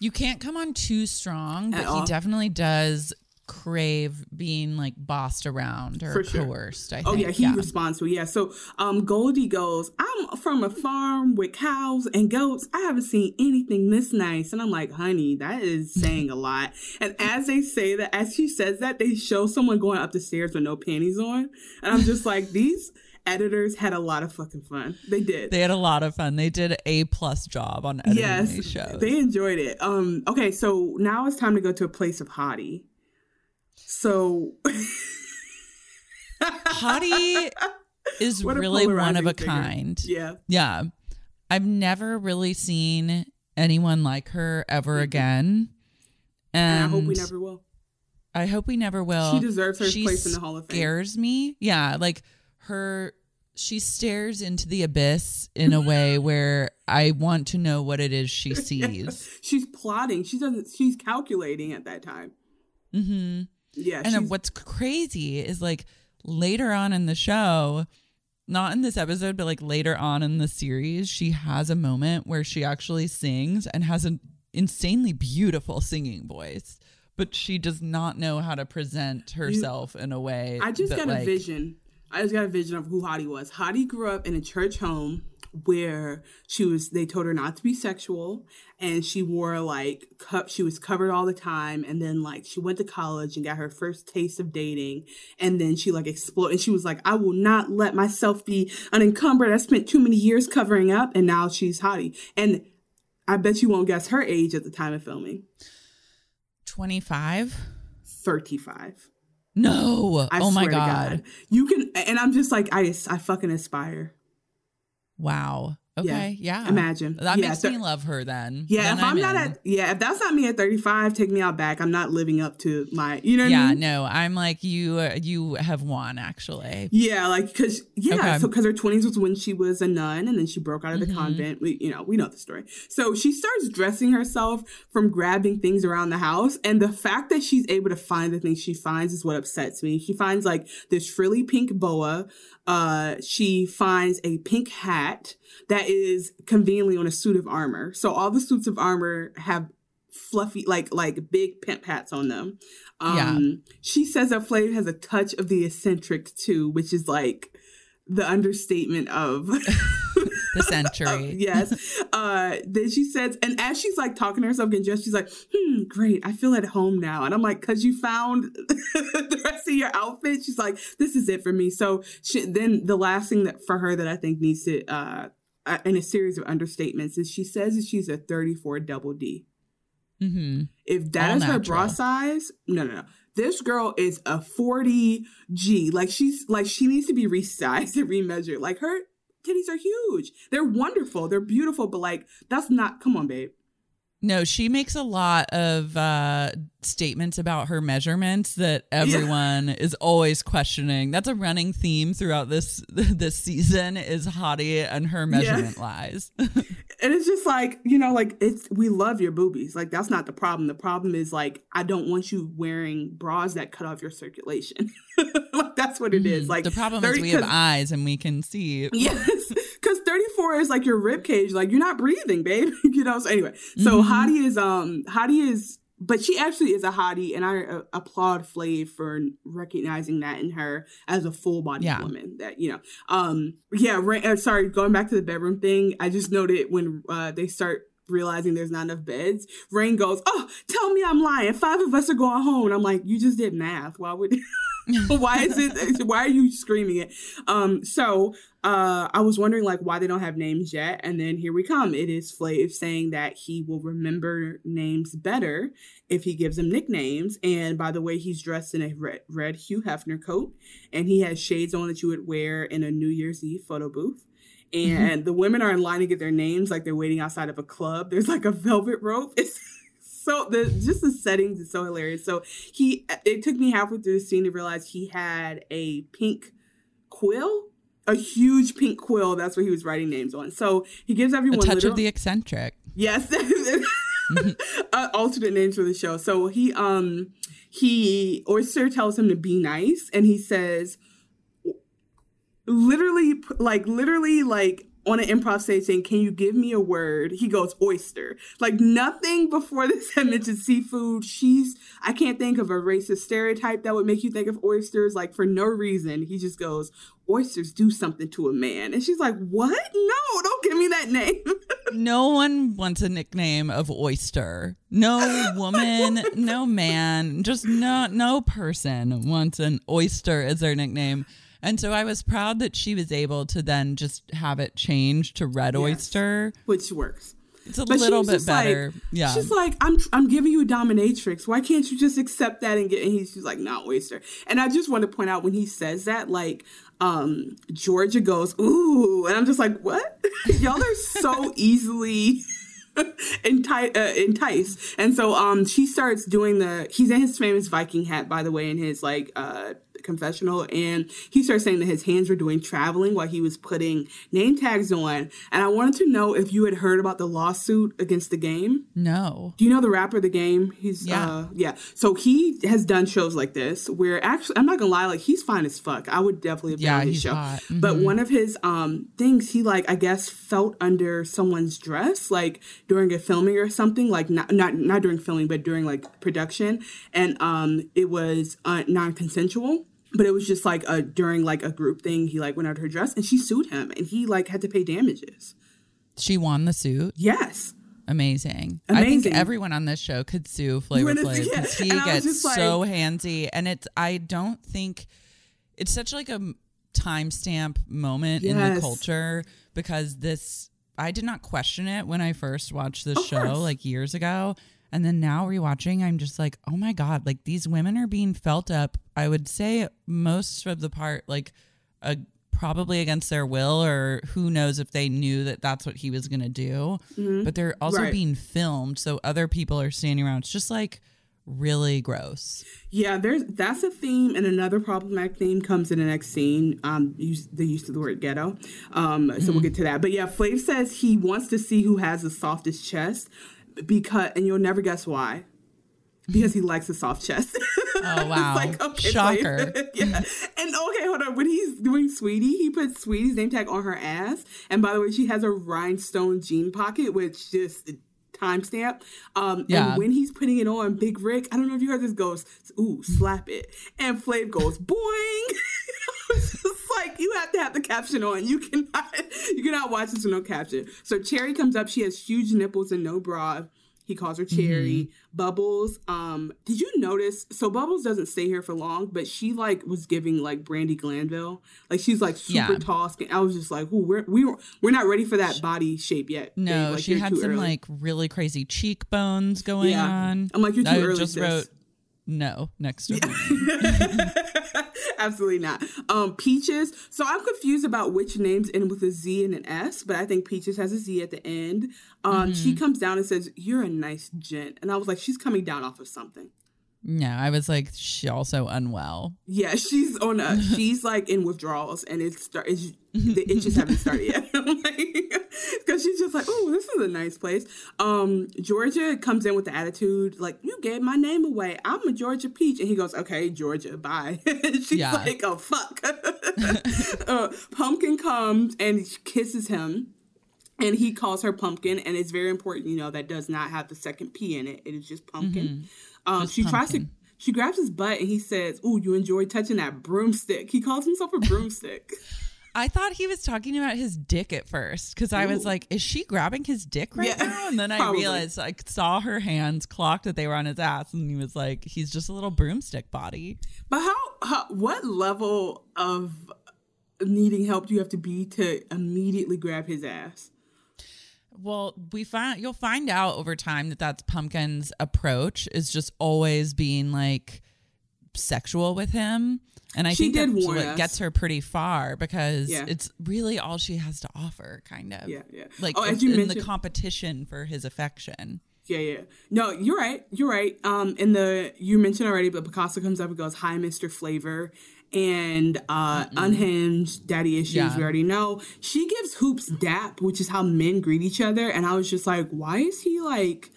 You can't come on too strong, but he definitely does crave being like bossed around or for coerced. Sure. I think. Oh yeah, he yeah. responds to it. Yeah. So um Goldie goes, I'm from a farm with cows and goats. I haven't seen anything this nice. And I'm like, honey, that is saying a lot. And as they say that, as she says that, they show someone going up the stairs with no panties on. And I'm just like, these editors had a lot of fucking fun. They did. They had a lot of fun. They did a plus job on editing yes, these shows. They enjoyed it. Um okay, so now it's time to go to a place of hottie. So hottie is really one of a figure. kind. Yeah. Yeah. I've never really seen anyone like her ever mm-hmm. again. And, and I hope we never will. I hope we never will. She deserves her she place in the Hall of Fame. She scares me. Yeah. Like her, she stares into the abyss in a way where I want to know what it is she sees. She's plotting. She doesn't, she's calculating at that time. Mm-hmm. Yeah, and then what's crazy is like later on in the show, not in this episode, but like later on in the series, she has a moment where she actually sings and has an insanely beautiful singing voice, but she does not know how to present herself you, in a way. I just that, got a like, vision. I just got a vision of who Hottie was. Hottie grew up in a church home where she was, they told her not to be sexual, and she wore like cup, she was covered all the time. And then like she went to college and got her first taste of dating, and then she like exploded and she was like, I will not let myself be unencumbered. I spent too many years covering up. And now she's Hottie. And I bet you won't guess her age at the time of filming. twenty-five thirty-five No. I oh my God. God. You can, and I'm just like, I, I fucking aspire. Wow. Okay. Yeah. yeah. Imagine. That yeah, makes th- me love her then. Yeah. Then if I'm, I'm not in. at, yeah, if that's not me at thirty-five, take me out back. I'm not living up to my, you know what yeah, I mean? Yeah. No, I'm like, you, you have won actually. Yeah. Like, cause, yeah. Okay. So, cause her twenties was when she was a nun, and then she broke out of the mm-hmm. convent. We, you know, we know the story. So she starts dressing herself from grabbing things around the house. And the fact that she's able to find the things she finds is what upsets me. She finds like this frilly pink boa. Uh, she finds a pink hat that is conveniently on a suit of armor. So all the suits of armor have fluffy, like like big pimp hats on them. Um, yeah. She says that Flav has a touch of the eccentric too, which is like the understatement of the century. Oh, yes. Uh, then she says, and as she's like talking to herself getting dressed, she's like, hmm, great. I feel at home now. And I'm like, because you found the rest of your outfit. She's like, this is it for me. So she, then the last thing that for her that I think needs to, uh, in a series of understatements, is she says that she's a thirty-four double D. Mm-hmm. If that All is natural. Her bra size, no, no, no. This girl is a forty G. Like she's like she needs to be resized and remeasured. Like her titties are huge. They're wonderful. They're beautiful. But like that's not. Come on, babe. No, she makes a lot of uh, statements about her measurements that everyone yeah. is always questioning. That's a running theme throughout this this season is Hottie and her measurement yeah. lies. And it's just like, you know, like it's we love your boobies. Like that's not the problem. The problem is like I don't want you wearing bras that cut off your circulation. Like that's what it is. Like the problem thirty, is we have eyes and we can see. Yes. Because thirty-four is like your rib cage, like you're not breathing, babe. You know. So anyway, so mm-hmm. Hottie is um Hottie is, but she actually is a hottie, and I uh, applaud Flav for recognizing that in her as a full body yeah. woman. That you know, um yeah. Right, uh, sorry, going back to the bedroom thing, I just noted when uh, they start realizing there's not enough beds, Rain goes, "Oh, tell me I'm lying. Five of us are going home." And I'm like, "You just did math. Why would?" Why is it? Why are you screaming it? Um, so uh, I was wondering like why they don't have names yet. And then here we come. It is Flav saying that he will remember names better if he gives them nicknames. And by the way, he's dressed in a red, red Hugh Hefner coat, and he has shades on that you would wear in a New Year's Eve photo booth. And mm-hmm. the women are in line to get their names, like they're waiting outside of a club. There's like a velvet rope. It's so the just the settings is so hilarious. So he it took me halfway through the scene to realize he had a pink quill, a huge pink quill. That's what he was writing names on. So he gives everyone a touch literal, of the eccentric. Yes, mm-hmm. uh, alternate names for the show. So he um he Oyster tells him to be nice, and he says, literally like literally like. on an improv stage saying, "Can you give me a word?" He goes, "Oyster." Like nothing before this had mentioned seafood. She's, I can't think of a racist stereotype that would make you think of oysters. Like for no reason, he just goes, "Oysters do something to a man." And she's like, "What? No, don't give me that name." No one wants a nickname of Oyster. No woman, no man, just no, no person wants an oyster as their nickname. And so I was proud that she was able to then just have it changed to Red yes. Oyster. Which works. It's a but little bit better. Like, yeah. She's like, I'm I'm giving you a dominatrix. Why can't you just accept that and get and he's she's like, "Not Oyster." And I just want to point out when he says that, like, um, Georgia goes, "Ooh," and I'm just like, what? Y'all are so easily Enti- uh, enticed. And so um, she starts doing the, he's in his famous Viking hat, by the way, in his like uh, confessional. And he starts saying that his hands were doing traveling while he was putting name tags on. And I wanted to know if you had heard about the lawsuit against the game. No. Do you know the rapper, the game? He's, yeah. Uh, yeah. So he has done shows like this where actually, I'm not gonna lie, like he's fine as fuck. I would definitely have been yeah, on his show. Mm-hmm. But one of his um, things, he like, I guess felt under someone's dress, like during a filming or something, like not not not during filming, but during like production. And um, it was uh, non-consensual, but it was just like a, during like a group thing, he like went out of her dress and she sued him and he like had to pay damages. She won the suit? Yes. Amazing. Amazing. I think everyone on this show could sue Flavor Flav because yeah. he and gets like, so handsy. And it's, I don't think, it's such like a timestamp moment yes. in the culture because this, I did not question it when I first watched this of show course. like years ago. And then now rewatching, I'm just like, oh my God, like these women are being felt up. I would say most of the part, like uh, probably against their will, or who knows if they knew that that's what he was going to do. Mm-hmm. But they're also right. being filmed. So other people are standing around. It's just like really gross. Yeah, there's that's a theme, and another problematic theme comes in the next scene. Um, use, the use of the word ghetto. Um, so mm-hmm. we'll get to that. But yeah, Flav says he wants to see who has the softest chest, because and you'll never guess why, because he likes a soft chest. Oh wow! Like, okay, shocker. Yeah. And okay, hold on. When he's doing Sweetie, he puts Sweetie's name tag on her ass, and by the way, she has a rhinestone jean pocket, which just. timestamp. Um, yeah. And when he's putting it on, Big Rick, I don't know if you heard this, goes, "Ooh, slap it." And Flav goes, "Boing." was just like, you have to have the caption on. You cannot, you cannot watch this with no caption. So Cherry comes up. She has huge nipples and no bra. He calls her Cherry. Mm-hmm. Bubbles. Um, did you notice? So Bubbles doesn't stay here for long, but she like was giving like Brandi Glanville. Like she's like super yeah. tall. Skin. I was just like, ooh, we're, we were, we're not ready for that she, body shape yet. No, like, she had some early. like really crazy cheekbones going yeah. on. I'm like, you're too I early. Just wrote, no, next to yeah. Absolutely not. Um, Peaches. So I'm confused about which names end with a Z and an S, but I think Peaches has a Z at the end. Um, mm-hmm. She comes down and says, "You're a nice gent," and I was like, she's coming down off of something. No, I was like, she also unwell. Yeah, she's on a, she's like in withdrawals, and it's start, it's, the itches haven't started yet. I'm like, because she's just like, oh, this is a nice place. Um, Georgia comes in with the attitude, like, you gave my name away. I'm a Georgia peach. And he goes, okay, Georgia, bye. She's yeah. like, oh, fuck. uh, Pumpkin comes and kisses him. And he calls her Pumpkin. And it's very important, you know, that does not have the second P in it. It is just Pumpkin. Mm-hmm. Um, just she pumpkin. tries to, she grabs his butt and he says, ooh, you enjoy touching that broomstick. He calls himself a broomstick. I thought he was talking about his dick at first because I was like, is she grabbing his dick right yeah, now? And then I probably. realized, I saw her hands clocked that they were on his ass and he was like, he's just a little broomstick body. But how, how what level of needing help do you have to be to immediately grab his ass? Well, we find you'll find out over time that that's Pumpkin's approach is just always being like sexual with him. And I she think that's what us. gets her pretty far because yeah. it's really all she has to offer, kind of. Yeah, yeah. Like oh, as you in the competition for his affection. Yeah, yeah. No, you're right. You're right. Um, in the you mentioned already, but Picasso comes up and goes, "Hi, Mister Flavor," and uh, unhinged daddy issues. Yeah. We already know she gives Hoops dap, which is how men greet each other. And I was just like, why is he like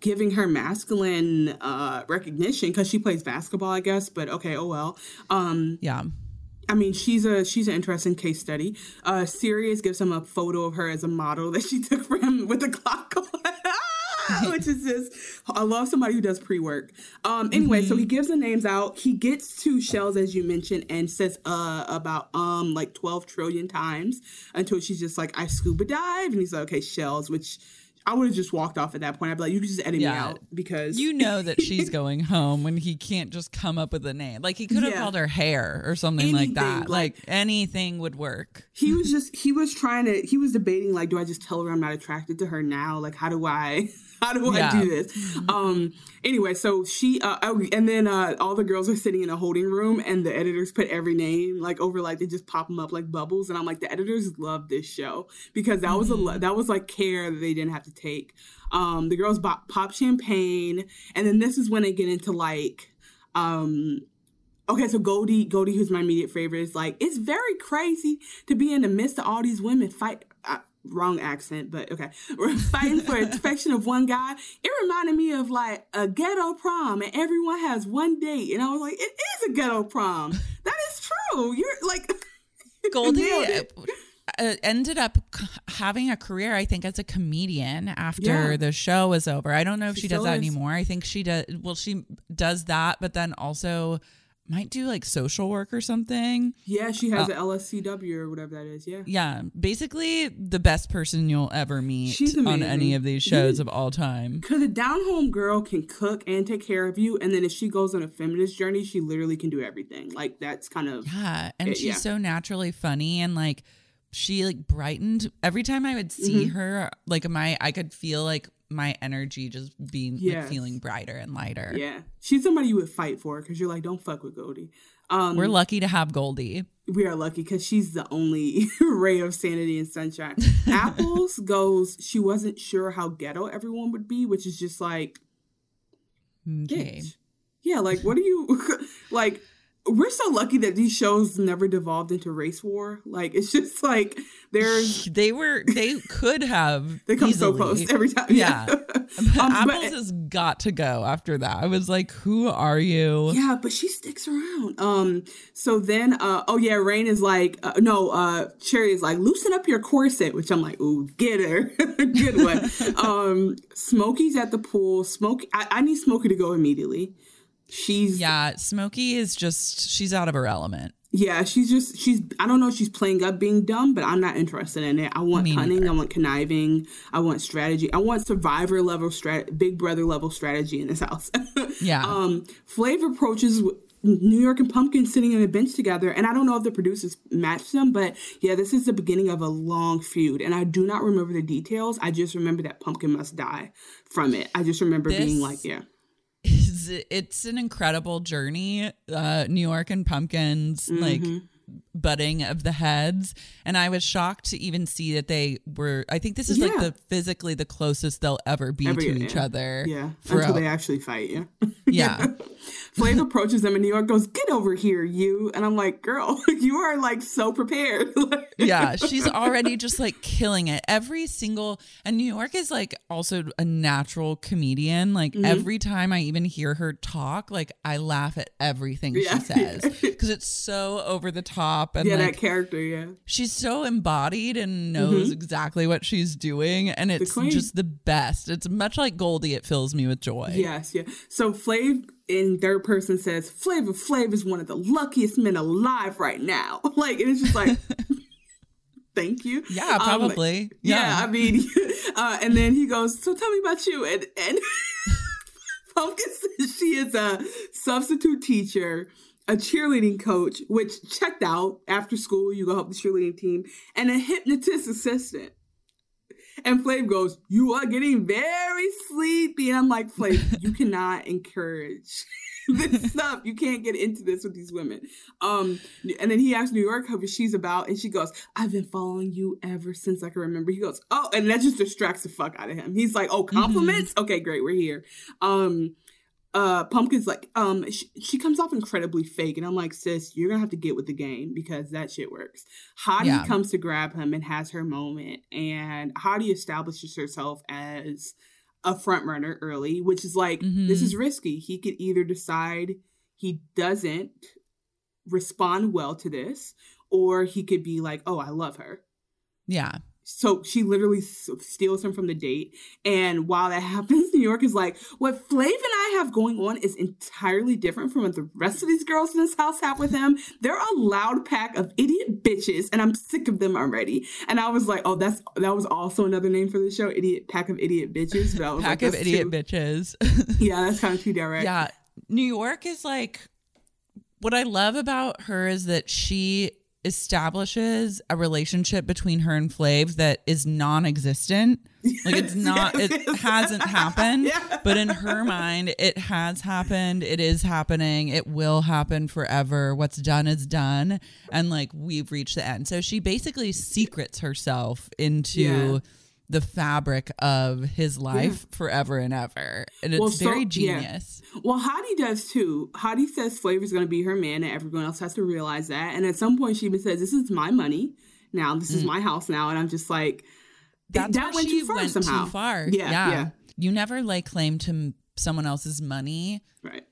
giving her masculine uh, recognition? Because she plays basketball, I guess. But okay, oh well. Um, yeah. I mean, she's a she's an interesting case study. Uh, Sirius gives him a photo of her as a model that she took for him with a clock on. Which is just, I love somebody who does pre-work. Um, anyway, mm-hmm. so he gives the names out. He gets to Shells, as you mentioned, and says uh about um like twelve trillion times until she's just like, I scuba dive. And he's like, okay, Shells, which I would have just walked off at that point. I'd be like, you can just edit yeah. me out because. You know that she's going home when he can't just come up with a name. Like he could have yeah. called her hair or something anything, like that. Like, like anything would work. He was just, he was trying to, he was debating like, do I just tell her I'm not attracted to her now? Like, how do I? How do yeah. I do this? Um, anyway, so she, uh, I, and then uh, all the girls are sitting in a holding room and the editors put every name like over, like they just pop them up like bubbles. And I'm like, the editors love this show because that was a, that was like care that they didn't have to take. Um, the girls bop, pop champagne. And then this is when they get into like, um, okay, so Goldie, Goldie, who's my immediate favorite, is like, it's very crazy to be in the midst of all these women fight. I, Wrong accent, but okay. We're fighting for affection of one guy. It reminded me of like a ghetto prom and everyone has one date. And I was like, it is a ghetto prom. That is true. You're like... Goldie uh, ended up c- having a career, I think, as a comedian after yeah. the show was over. I don't know if she, she does that is. anymore. I think she does... Well, she does that, but then also... might do like social work or something. Yeah, she has uh, an L S C W or whatever that is. Yeah. Yeah. Basically the best person you'll ever meet She's on any of these shows you, of all time. Because a down-home girl can cook and take care of you. And then if she goes on a feminist journey, she literally can do everything. Like that's kind of... Yeah. And it, she's yeah. so naturally funny and like she like brightened. Every time I would see mm-hmm. her, like my I could feel like my energy just being yes. like, feeling brighter and lighter. Yeah. She's somebody you would fight for because you're like, don't fuck with Goldie. Um, We're lucky to have Goldie. We are lucky because she's the only ray of sanity and sunshine. Apples goes, she wasn't sure how ghetto everyone would be, which is just like, okay. Bitch. Yeah, like, what are you, like, we're so lucky that these shows never devolved into race war. Like, it's just like there's they were they could have they come easily. So close every time. Yeah, yeah. But um, Apples but, has got to go after that. I was like, who are you? Yeah, but she sticks around. Um, so then, uh, oh yeah, Rain is like, uh, no, uh, Cherry is like, loosen up your corset, which I'm like, ooh, get her, good one. um, Smokey's at the pool. Smokey, I, I need Smokey to go immediately. She's yeah Smokey is just she's out of her element. Yeah, she's just, she's, I don't know if she's playing up being dumb, but I'm not interested in it. I want Me cunning, neither. I want conniving, I want strategy. I want survivor level, strat- big brother level strategy in this house. Yeah. Um, Flavor approaches New York and Pumpkin sitting on a bench together, and I don't know if the producers matched them, but yeah, this is the beginning of a long feud, and I do not remember the details. I just remember that Pumpkin must die from it. I just remember this... being like, yeah. It's an incredible journey, uh, New York and Pumpkin's, mm-hmm. like, butting of the heads. And I was shocked to even see that they were, I think this is, yeah. like, the physically the closest they'll ever be ever, to yeah. each other. Yeah, throughout. Until they actually fight, yeah. Yeah. Flav approaches them and New York goes, "Get over here, you." And I'm like, girl, you are, like, so prepared. Yeah, she's already just, like, killing it. Every single, and New York is, like, also a natural comedian. Like, mm-hmm. every time I even hear her talk, like, I laugh at everything yeah. she says. Because it's so over the top. And, yeah, like, that character, yeah. She's so embodied and knows mm-hmm. exactly what she's doing. And it's the just the best. It's much like Goldie. It fills me with joy. Yes, yeah. So Flav... in third person says, "Flavor Flav is one of the luckiest men alive right now." Like, and it's just like, thank you. Yeah, probably. Um, like, yeah. yeah, I mean, uh, and then he goes, "So tell me about you." And, and Pumpkin says she is a substitute teacher, a cheerleading coach, which checked out after school. You go help the cheerleading team, and a hypnotist assistant. And Flav goes, "You are getting very sleepy." And I'm like, Flav, you cannot encourage this stuff. You can't get into this with these women. Um, and then he asks New York what she's about. And she goes, "I've been following you ever since I can remember." He goes, "Oh," and that just distracts the fuck out of him. He's like, "Oh, compliments? Mm-hmm. Okay, great. We're here." Um, uh, Pumpkin's like, um, she, she comes off incredibly fake. And I'm like, sis, you're going to have to get with the game because that shit works. Hottie yeah. comes to grab him and has her moment. And Hottie establishes herself as a front runner early, which is like, mm-hmm. this is risky. He could either decide he doesn't respond well to this, or he could be like, "Oh, I love her." Yeah. So she literally steals him from the date. And while that happens, New York is like, what Flav and I have going on is entirely different from what the rest of these girls in this house have with him. They're a loud pack of idiot bitches, and I'm sick of them already. And I was like, oh, that's that was also another name for the show, idiot pack of idiot bitches. But I was pack like, of idiot too. bitches. Yeah, that's kind of too direct. Yeah, New York is like, what I love about her is that she establishes a relationship between her and Flav that is non-existent. Yes, like it's not, yes, it yes. hasn't happened, yeah. but in her mind, it has happened. It is happening. It will happen forever. What's done is done. And like, we've reached the end. So she basically secrets herself into yeah. the fabric of his life yeah. forever and ever. And it's well, so, very genius. Yeah. Well, Hottie does too. Hottie says Flavor's going to be her man and everyone else has to realize that. And at some point she even says, "This is my money now. This mm. is my house now." And I'm just like, That's that went too far went somehow. Too far. Yeah, yeah. yeah. You never lay claim to someone else's money. Right.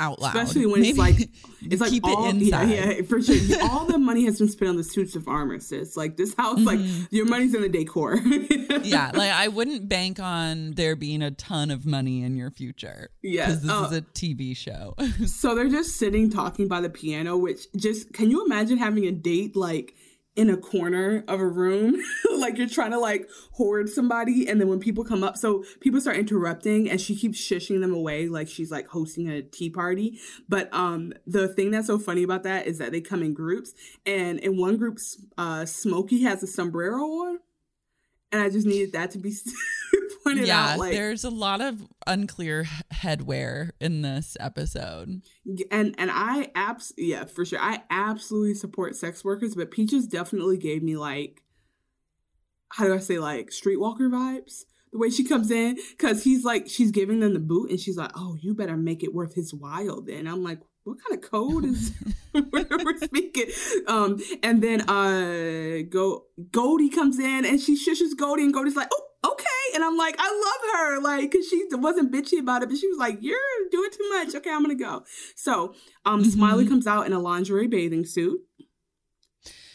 Out loud. Especially when Maybe. it's like it's like Keep all it yeah, yeah, for sure. All the money has been spent on the suits of armor, sis. Like this house, mm-hmm. like your money's in the decor. Yeah, like I wouldn't bank on there being a ton of money in your future. Yeah. Because this uh, is a T V show. So they're just sitting talking by the piano, which just can you imagine having a date like in a corner of a room, like you're trying to like hoard somebody. And then when people come up, so people start interrupting and she keeps shushing them away. Like she's like hosting a tea party. But um, the thing that's so funny about that is that they come in groups, and in one group, uh, Smokey has a sombrero on. And I just needed that to be pointed yeah, out. Yeah, like, there's a lot of unclear headwear in this episode. And and I, abs- yeah, for sure. I absolutely support sex workers, but Peaches definitely gave me like, how do I say, like streetwalker vibes? The way she comes in, because he's like, she's giving them the boot and she's like, "Oh, you better make it worth his while then." I'm like, what kind of code is we're speaking? Um, and then uh, Go Goldie comes in and she shushes Goldie, and Goldie's like, "Oh, okay." And I'm like, I love her, like, because she wasn't bitchy about it, but she was like, "You're doing too much. Okay, I'm gonna go." So, um, mm-hmm. Smiley comes out in a lingerie bathing suit.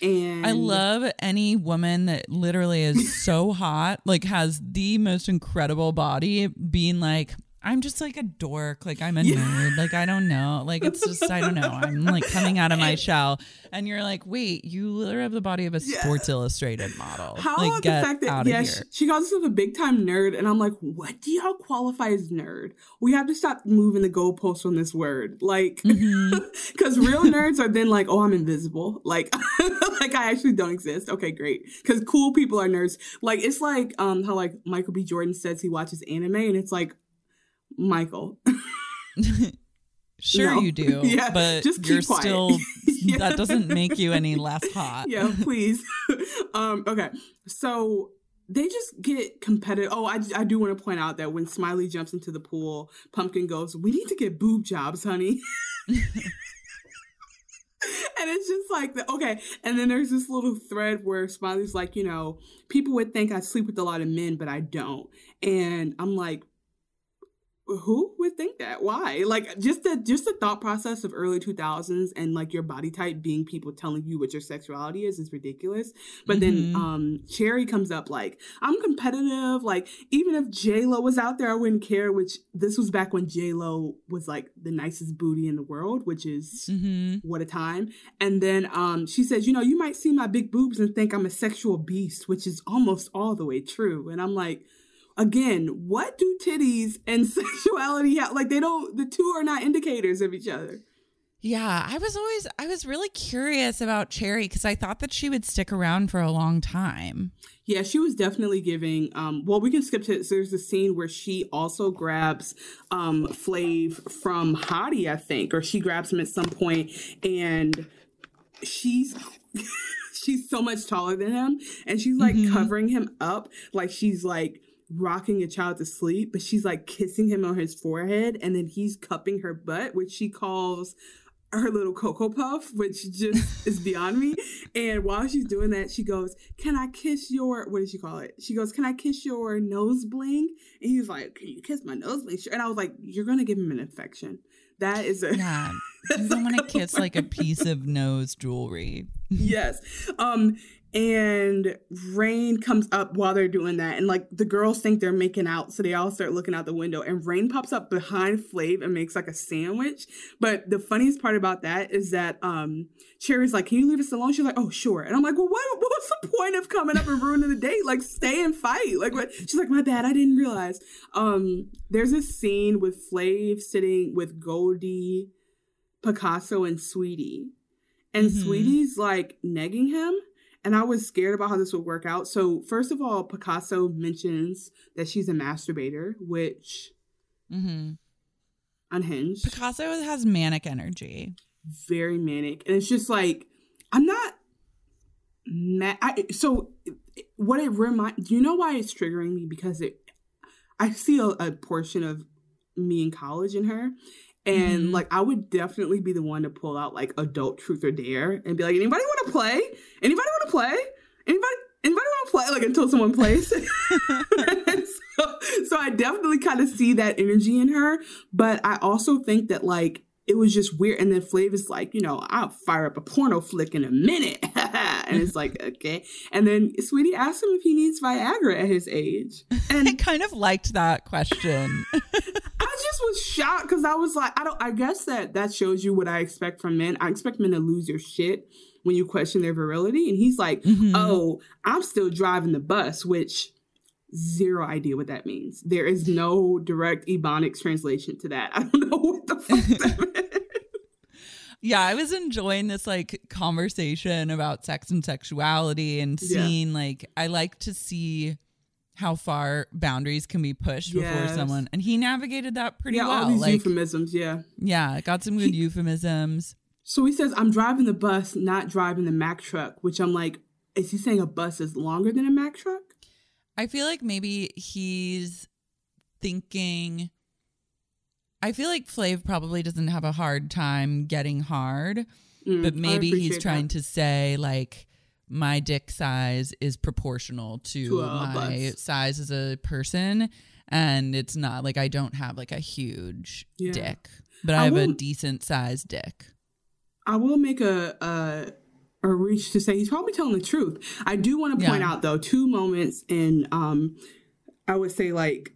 And I love any woman that literally is so hot, like has the most incredible body, being like, I'm just like a dork. Like I'm a yeah. nerd. Like, I don't know. Like, it's just, I don't know. I'm like coming out of my shell. And you're like, wait, you literally have the body of a yeah. Sports Illustrated model. How like, about the fact that yeah, she, she calls herself a big time nerd. And I'm like, what do y'all qualify as nerd? We have to stop moving the goalposts on this word. Like, because mm-hmm. real nerds are then like, oh, I'm invisible. Like, like I actually don't exist. Okay, great. Because cool people are nerds. Like, it's like um, how like Michael B. Jordan says he watches anime and it's like, Michael. Sure, no. you do. Yeah, but just you're quiet. Still, yeah. that doesn't make you any less hot. Yeah, please. um, okay. So they just get competitive. Oh, I, I do want to point out that when Smiley jumps into the pool, Pumpkin goes, we need to get boob jobs, honey. And it's just like, the, okay. And then there's this little thread where Smiley's like, you know, people would think I sleep with a lot of men, but I don't. And I'm like, who would think that? Why? Like just the just the thought process of early two thousands and like your body type being people telling you what your sexuality is is ridiculous. But mm-hmm. then um Cherry comes up like, I'm competitive. Like even if J-Lo was out there, I wouldn't care. Which this was back when J-Lo was like the nicest booty in the world, which is mm-hmm. what a time. And then um she says, you know, you might see my big boobs and think I'm a sexual beast, which is almost all the way true. And I'm like, again, what do titties and sexuality have? Like, they don't, the two are not indicators of each other. Yeah, I was always, I was really curious about Cherry because I thought that she would stick around for a long time. Yeah, she was definitely giving, um, well, we can skip to, so there's a scene where she also grabs um, Flav from Hottie, I think, or she grabs him at some point, and she's... she's so much taller than him, and she's, like, mm-hmm. covering him up like she's, like, rocking a child to sleep, but she's like kissing him on his forehead, and then he's cupping her butt, which she calls her little Cocoa Puff, which just is beyond me. And while she's doing that, she goes, can I kiss your, what did she call it? She goes, can I kiss your nose bling? And he's like, can you kiss my nose bling? And I was like, you're going to give him an infection. That is a... Yeah, you don't want to kiss like a piece of nose jewelry. Yes. Um... And Rain comes up while they're doing that. And, like, the girls think they're making out. So they all start looking out the window. And Rain pops up behind Flav and makes, like, a sandwich. But the funniest part about that is that um, Cherry's like, can you leave us alone? She's like, oh, sure. And I'm like, well, what, what was the point of coming up and ruining the date? Like, stay and fight. Like, what? She's like, my bad. I didn't realize. Um, there's a scene with Flav sitting with Goldie, Picasso, and Sweetie. And mm-hmm. Sweetie's, like, negging him. And I was scared about how this would work out. So first of all, Picasso mentions that she's a masturbator, which mm-hmm. unhinged. Picasso has manic energy. Very manic. And it's just like, I'm not mad. I, so what it reminds, you know why it's triggering me? Because it, I see a, a portion of me in college in her. And, mm-hmm. like, I would definitely be the one to pull out, like, adult truth or dare and be like, anybody want to play? Anybody want to play? Anybody anybody want to play? Like, until someone plays. so, so I definitely kind of see that energy in her. But I also think that, like, it was just weird. And then Flav is like, you know, I'll fire up a porno flick in a minute. And it's like, okay. And then Sweetie asks him if he needs Viagra at his age. And I kind of liked that question. I just was shocked because I was like, I don't, I guess that that shows you what I expect from men. I expect men to lose their shit when you question their virility. And he's like, mm-hmm. oh, I'm still driving the bus, which... zero idea what that means. There is no direct Ebonics translation to that. I don't know what the fuck that is. Yeah, I was enjoying this like conversation about sex and sexuality and seeing yeah. like I like to see how far boundaries can be pushed yes. before someone. And he navigated that pretty yeah, well. Yeah, all these like, euphemisms. Yeah, yeah, got some good he, euphemisms. So he says, "I'm driving the bus, not driving the Mack truck," which I'm like, is he saying a bus is longer than a Mack truck? I feel like maybe he's thinking, I feel like Flav probably doesn't have a hard time getting hard, mm, but maybe he's trying that. to say like my dick size is proportional to, to my bus. size as a person. And it's not like I don't have like a huge yeah. dick, but I, I have will, a decent sized dick. I will make a, a, or reach to say he's probably telling the truth. I do want to point yeah. out, though, two moments in, um, I would say, like,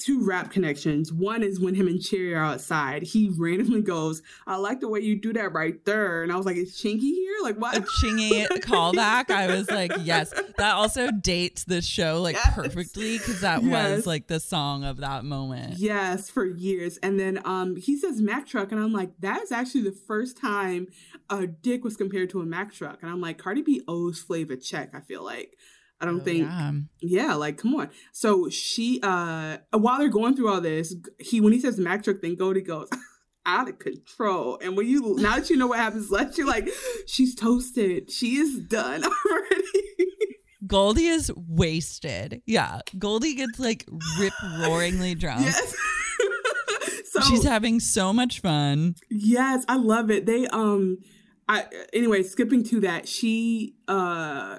two rap connections. One is when him and Cherry are outside, he randomly goes, I like the way you do that right there. And I was like, is Chingy here? Like, what? A Chingy callback. I was like, yes. That also dates the show like yes. perfectly, because that yes. was like the song of that moment. Yes, for years. And then um, he says Mack truck. And I'm like, that is actually the first time a dick was compared to a Mack truck. And I'm like, Cardi B owes Flav a check, I feel like. I don't oh, think, yeah. yeah, like, come on. So she, uh, while they're going through all this, he, when he says the Mack truck thing, Goldie goes, out of control. And when you, now that you know what happens left, you're like, she's toasted. She is done already. Goldie is wasted. Yeah. Goldie gets like rip-roaringly drunk. Yes. So, she's having so much fun. Yes. I love it. They, um, I, anyway, skipping to that, she, uh,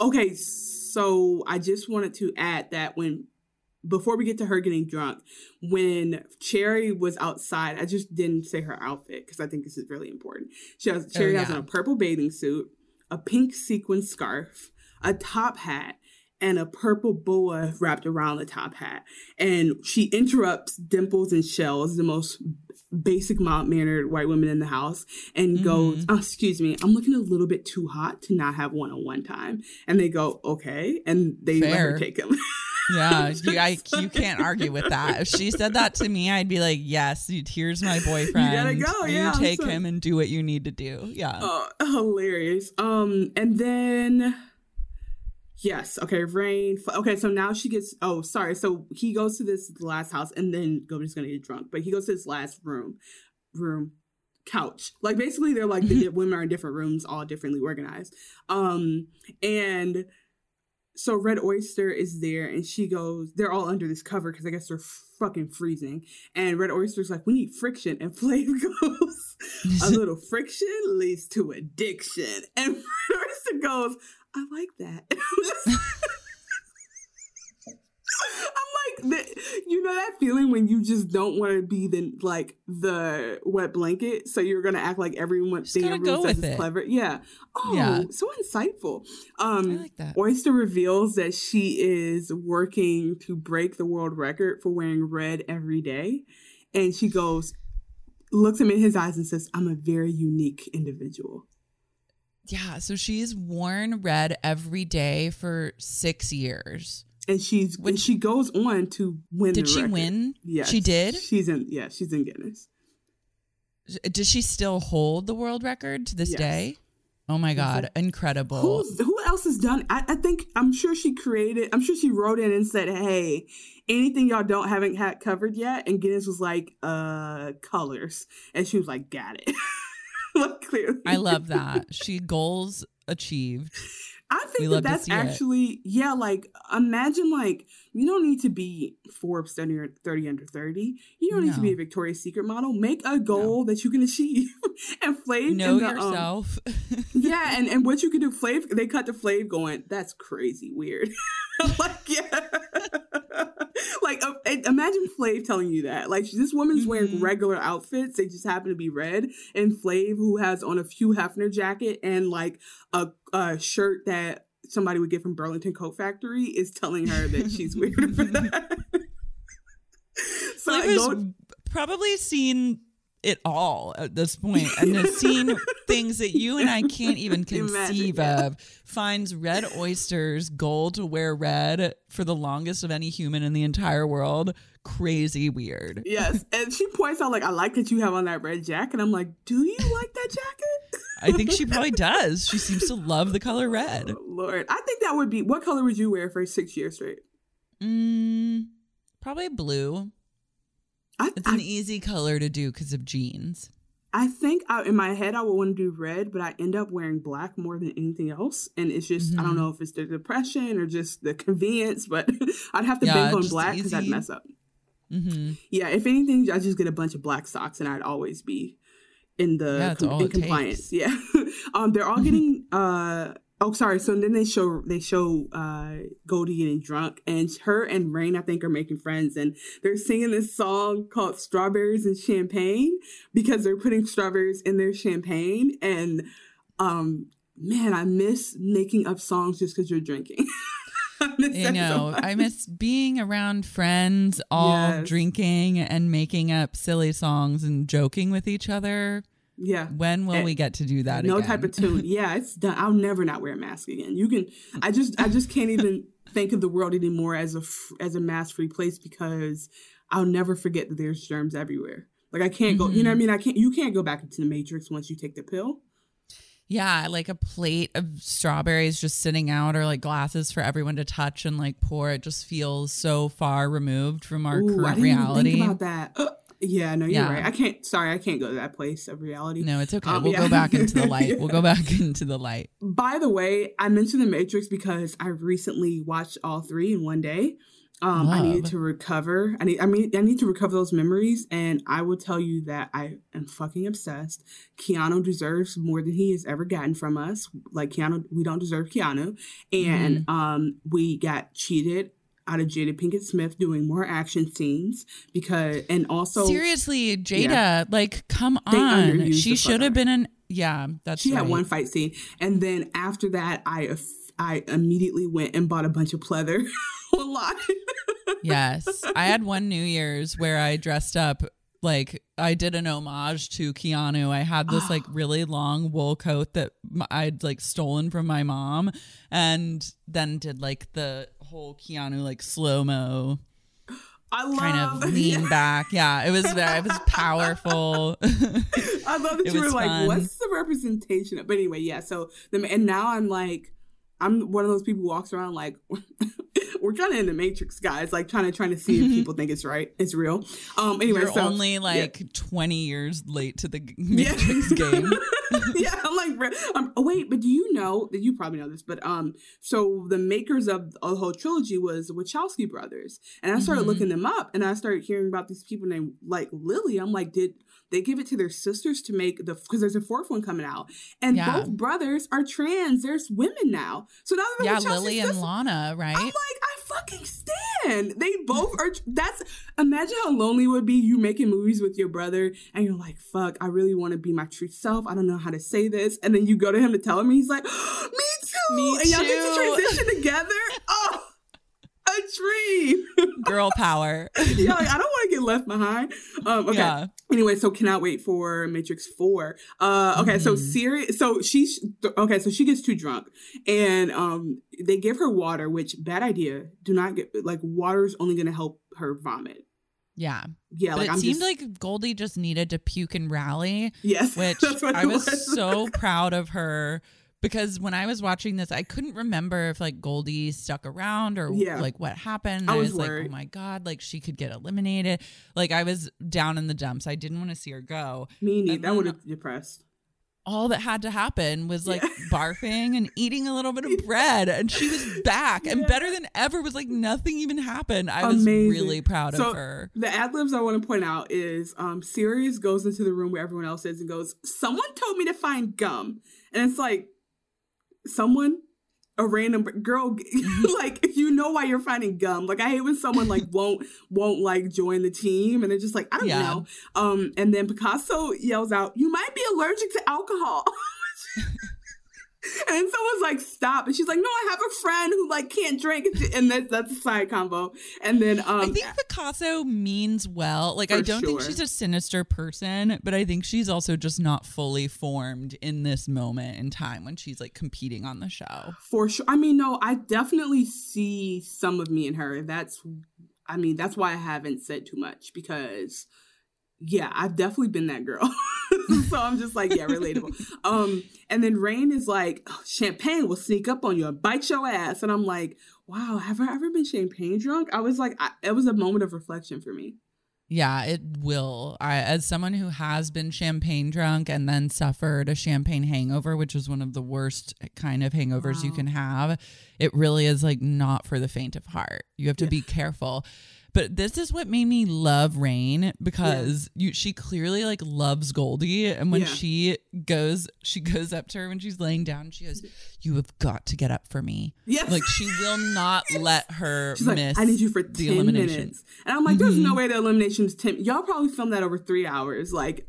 okay, so I just wanted to add that when, before we get to her getting drunk, when Cherry was outside, I just didn't say her outfit because I think this is really important. She has, Cherry oh, yeah. has on a purple bathing suit, a pink sequin scarf, a top hat, and a purple boa wrapped around the top hat. And she interrupts Dimples and Shells, the most basic mild-mannered white women in the house, and mm-hmm. goes, oh, excuse me, I'm looking a little bit too hot to not have one-on-one time. And they go, okay. And they Fair. let her take him. Yeah, you, I, you can't argue with that. If she said that to me, I'd be like, yes, here's my boyfriend. You gotta go, you yeah. You take him and do what you need to do. Yeah. Oh, hilarious. Um, and then... Yes. Okay. Rain. Okay. So now she gets, oh, sorry. So he goes to this last house and then Goldie's going to get drunk, but he goes to this last room, room, couch. Like basically they're like, the women are in different rooms, all differently organized. Um, and so Red Oyster is there and she goes, they're all under this cover because I guess they're fucking freezing. And Red Oyster's like, we need friction. And Flav goes, a little friction leads to addiction. And Red Oyster goes, I like that. I'm like, the, you know that feeling when you just don't want to be the like the wet blanket, so you're gonna act like everyone thing everyone says is clever. Yeah. Oh, yeah. So insightful. Um, I like that. Oyster reveals that she is working to break the world record for wearing red every day, and she goes, looks him in his eyes, and says, "I'm a very unique individual." Yeah, so she's worn red every day for six years. And she's when she goes on to win. Did the she record. win? Yes. She did? She's in yeah, she's in Guinness. Does she still hold the world record to this yes. day? Oh my God, incredible. Who's, who else has done I, I think I'm sure she created I'm sure she wrote in and said, hey, anything y'all don't haven't had covered yet? And Guinness was like, uh colors. And she was like, got it. Like, clearly. I love that. She goals achieved. I think that that's actually, it. yeah, like, imagine, like, you don't need to be Forbes thirty under thirty. You don't no. need to be a Victoria's Secret model. Make a goal no. that you can achieve. And Flav. Know the, yourself. Um, yeah, and, and what you can do, Flav, they cut to Flav going, that's crazy weird. Like, yeah. Like, uh, imagine Flav telling you that. Like, this woman's mm-hmm. wearing regular outfits. They just happen to be red. And Flav, who has on a Hugh Hefner jacket and, like, a, a shirt that somebody would get from Burlington Coat Factory, is telling her that she's weird for that. So Flav has go- probably seen it all at this point and has seen things that you and I can't even conceive Imagine. of. Finds Red Oyster's goal to wear red for the longest of any human in the entire world crazy weird. Yes. And she points out, like, I like that you have on that red jacket. I'm like, do you like that jacket? I think she probably does. She seems to love the color red. Oh, Lord. I think that would be, what color would you wear for six years straight? Mm, probably blue. I, it's an I, easy color to do because of jeans. I think I, in my head I would want to do red, but I end up wearing black more than anything else. And it's just, mm-hmm. I don't know if it's the depression or just the convenience, but I'd have to yeah, bank on black because I'd mess up. Mm-hmm. Yeah, if anything, I just get a bunch of black socks and I'd always be in the yeah, com- in compliance. Takes. Yeah. um, they're all getting... uh, Oh, sorry. So then they show they show uh, Goldie getting drunk, and her and Rain, I think, are making friends, and they're singing this song called "Strawberries and Champagne" because they're putting strawberries in their champagne. And um, man, I miss making up songs just because you're drinking. I miss you know, so I miss being around friends, all yes. drinking and making up silly songs and joking with each other. Yeah. When will and we get to do that no again? No type of tune. Yeah, it's done. I'll never not wear a mask again. You can. I just. I just can't even think of the world anymore as a as a mask-free place, because I'll never forget that there's germs everywhere. Like I can't go. Mm-hmm. You know what I mean? I can't. You can't go back into the matrix once you take the pill. Yeah, like a plate of strawberries just sitting out, or like glasses for everyone to touch and like pour. It just feels so far removed from our Ooh, current I didn't reality. Even think about that. Uh, yeah, no, you're yeah. right. I can't. Sorry, I can't go to that place of reality. No, it's okay. Um, we'll yeah. go back into the light. yeah. We'll go back into the light. By the way, I mentioned The Matrix because I recently watched all three in one day. Um, I needed to recover. I need. I mean, I need to recover those memories, and I will tell you that I am fucking obsessed. Keanu deserves more than he has ever gotten from us. Like Keanu, we don't deserve Keanu, and mm-hmm. um, we got cheated out of Jada Pinkett Smith doing more action scenes because, and also seriously, Jada, yeah, like come on, she should have been an yeah. That's she right. had one fight scene, and then after that, I I immediately went and bought a bunch of pleather. A lot. Yes. I had one New Year's where I dressed up like I did an homage to Keanu. I had this oh. like really long wool coat that I'd like stolen from my mom, and then did like the whole Keanu like slow-mo I love kind of lean yeah. back. Yeah, it was very, it was powerful. I love that you were like, fun. What's the representation of? But anyway, yeah. So the, and now I'm like, I'm one of those people who walks around like we're kind of in the matrix, guys, like trying to trying to see if people think it's right. It's real. Um, anyway, You're so, only like yeah. twenty years late to the matrix yeah. game. yeah. I'm like, um, oh, wait, but do you know that you probably know this, but um, so the makers of the whole trilogy was Wachowski brothers. And I started mm-hmm. looking them up, and I started hearing about these people named like Lily. I'm like, did they give it to their sisters to make the, because there's a fourth one coming out, and yeah. both brothers are trans. There's women now. So now they're yeah, Wachowski Lily sisters. And Lana, right? I'm like, I fucking stand. They both are. That's imagine how lonely it would be. You making movies with your brother, and you're like, "Fuck, I really want to be my true self. I don't know how to say this." And then you go to him to tell him, and he's like, oh, "Me too." Me and y'all too. Get to transition together. Oh, a dream. Girl power. yeah, like, I don't want to get left behind. Um, okay. Yeah. Anyway, so cannot wait for Matrix Four. Uh, okay, mm-hmm. so serious. So she's okay. So she gets too drunk, and um, they give her water, which bad idea. Do not get like water is only going to help her vomit. Yeah, yeah. But like, it I'm seemed just, like Goldie just needed to puke and rally. Yes, which I was, was. so proud of her. Because when I was watching this, I couldn't remember if like Goldie stuck around or yeah. like what happened. I was, I was like, worried. Oh my God, like she could get eliminated. Like I was down in the dumps. I didn't want to see her go. Me neither. That would have depressed. All that had to happen was like yeah. barfing and eating a little bit of bread, and she was back yeah. and better than ever. Was like nothing even happened. I Amazing. was really proud so, of her. The ad libs I want to point out is um, Sirius goes into the room where everyone else is and goes, "Someone told me to find gum," and it's like. Someone, a random girl, like you know why you're finding gum. Like I hate when someone like won't won't like join the team, and they're just like I don't yeah. know. Um, and then Picasso yells out, "You might be allergic to alcohol." And someone's like, "Stop!" And she's like, "No, I have a friend who like can't drink," and that's that's a side combo. And then um, I think Picasso means well. Like I don't sure. think she's a sinister person, but I think she's also just not fully formed in this moment in time when she's like competing on the show. For sure. I mean, no, I definitely see some of me in her. That's, I mean, that's why I haven't said too much because, yeah, I've definitely been that girl. So I'm just like, yeah, relatable. Um, and then Rain is like, oh, champagne will sneak up on you and bite your ass. And I'm like, wow, have I ever been champagne drunk? I was like, I, it was a moment of reflection for me. Yeah, it will. I, as someone who has been champagne drunk and then suffered a champagne hangover, which is one of the worst kind of hangovers wow. you can have, it really is like not for the faint of heart. You have to yeah. be careful. But this is what made me love Rain, because yeah. you, she clearly like loves Goldie. And when yeah. she goes, she goes up to her when she's laying down and she goes, "You have got to get up for me." Yes. Like she will not yes. let her she's miss. Like, I need you for the ten elimination. Minutes. And I'm like, there's mm-hmm. no way the elimination's ten. Y'all probably filmed that over three hours. Like,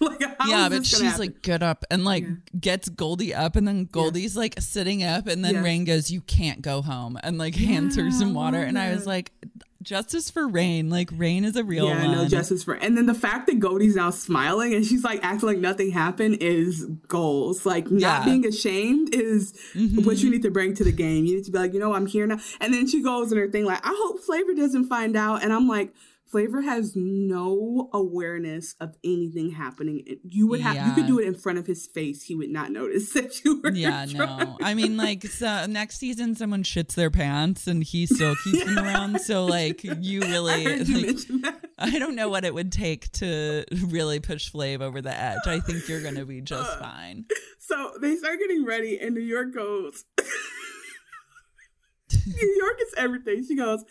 like how yeah, is but this she's happen? Like, get up and like yeah. gets Goldie up, and then Goldie's yeah. like sitting up, and then yeah. Rain goes, "You can't go home," and like hands yeah, her some water. And I was like, justice for Rain. Like, Rain is a real yeah, one. Yeah, no, justice for. And then the fact that Goldie's now smiling and she's like acting like nothing happened is goals. Like, not yeah. being ashamed is mm-hmm. what you need to bring to the game. You need to be like, you know, I'm here now. And then she goes in her thing like, I hope Flavor doesn't find out. And I'm like, Flavor has no awareness of anything happening. You would have yeah. you could do it in front of his face. He would not notice that you were Yeah, drunk. No. I mean, like, so next season someone shits their pants and he still keeps yeah. them around. So like you really I, you like, I don't know what it would take to really push Flav over the edge. I think you're gonna be just uh, fine. So they start getting ready and New York goes New York is everything. She goes,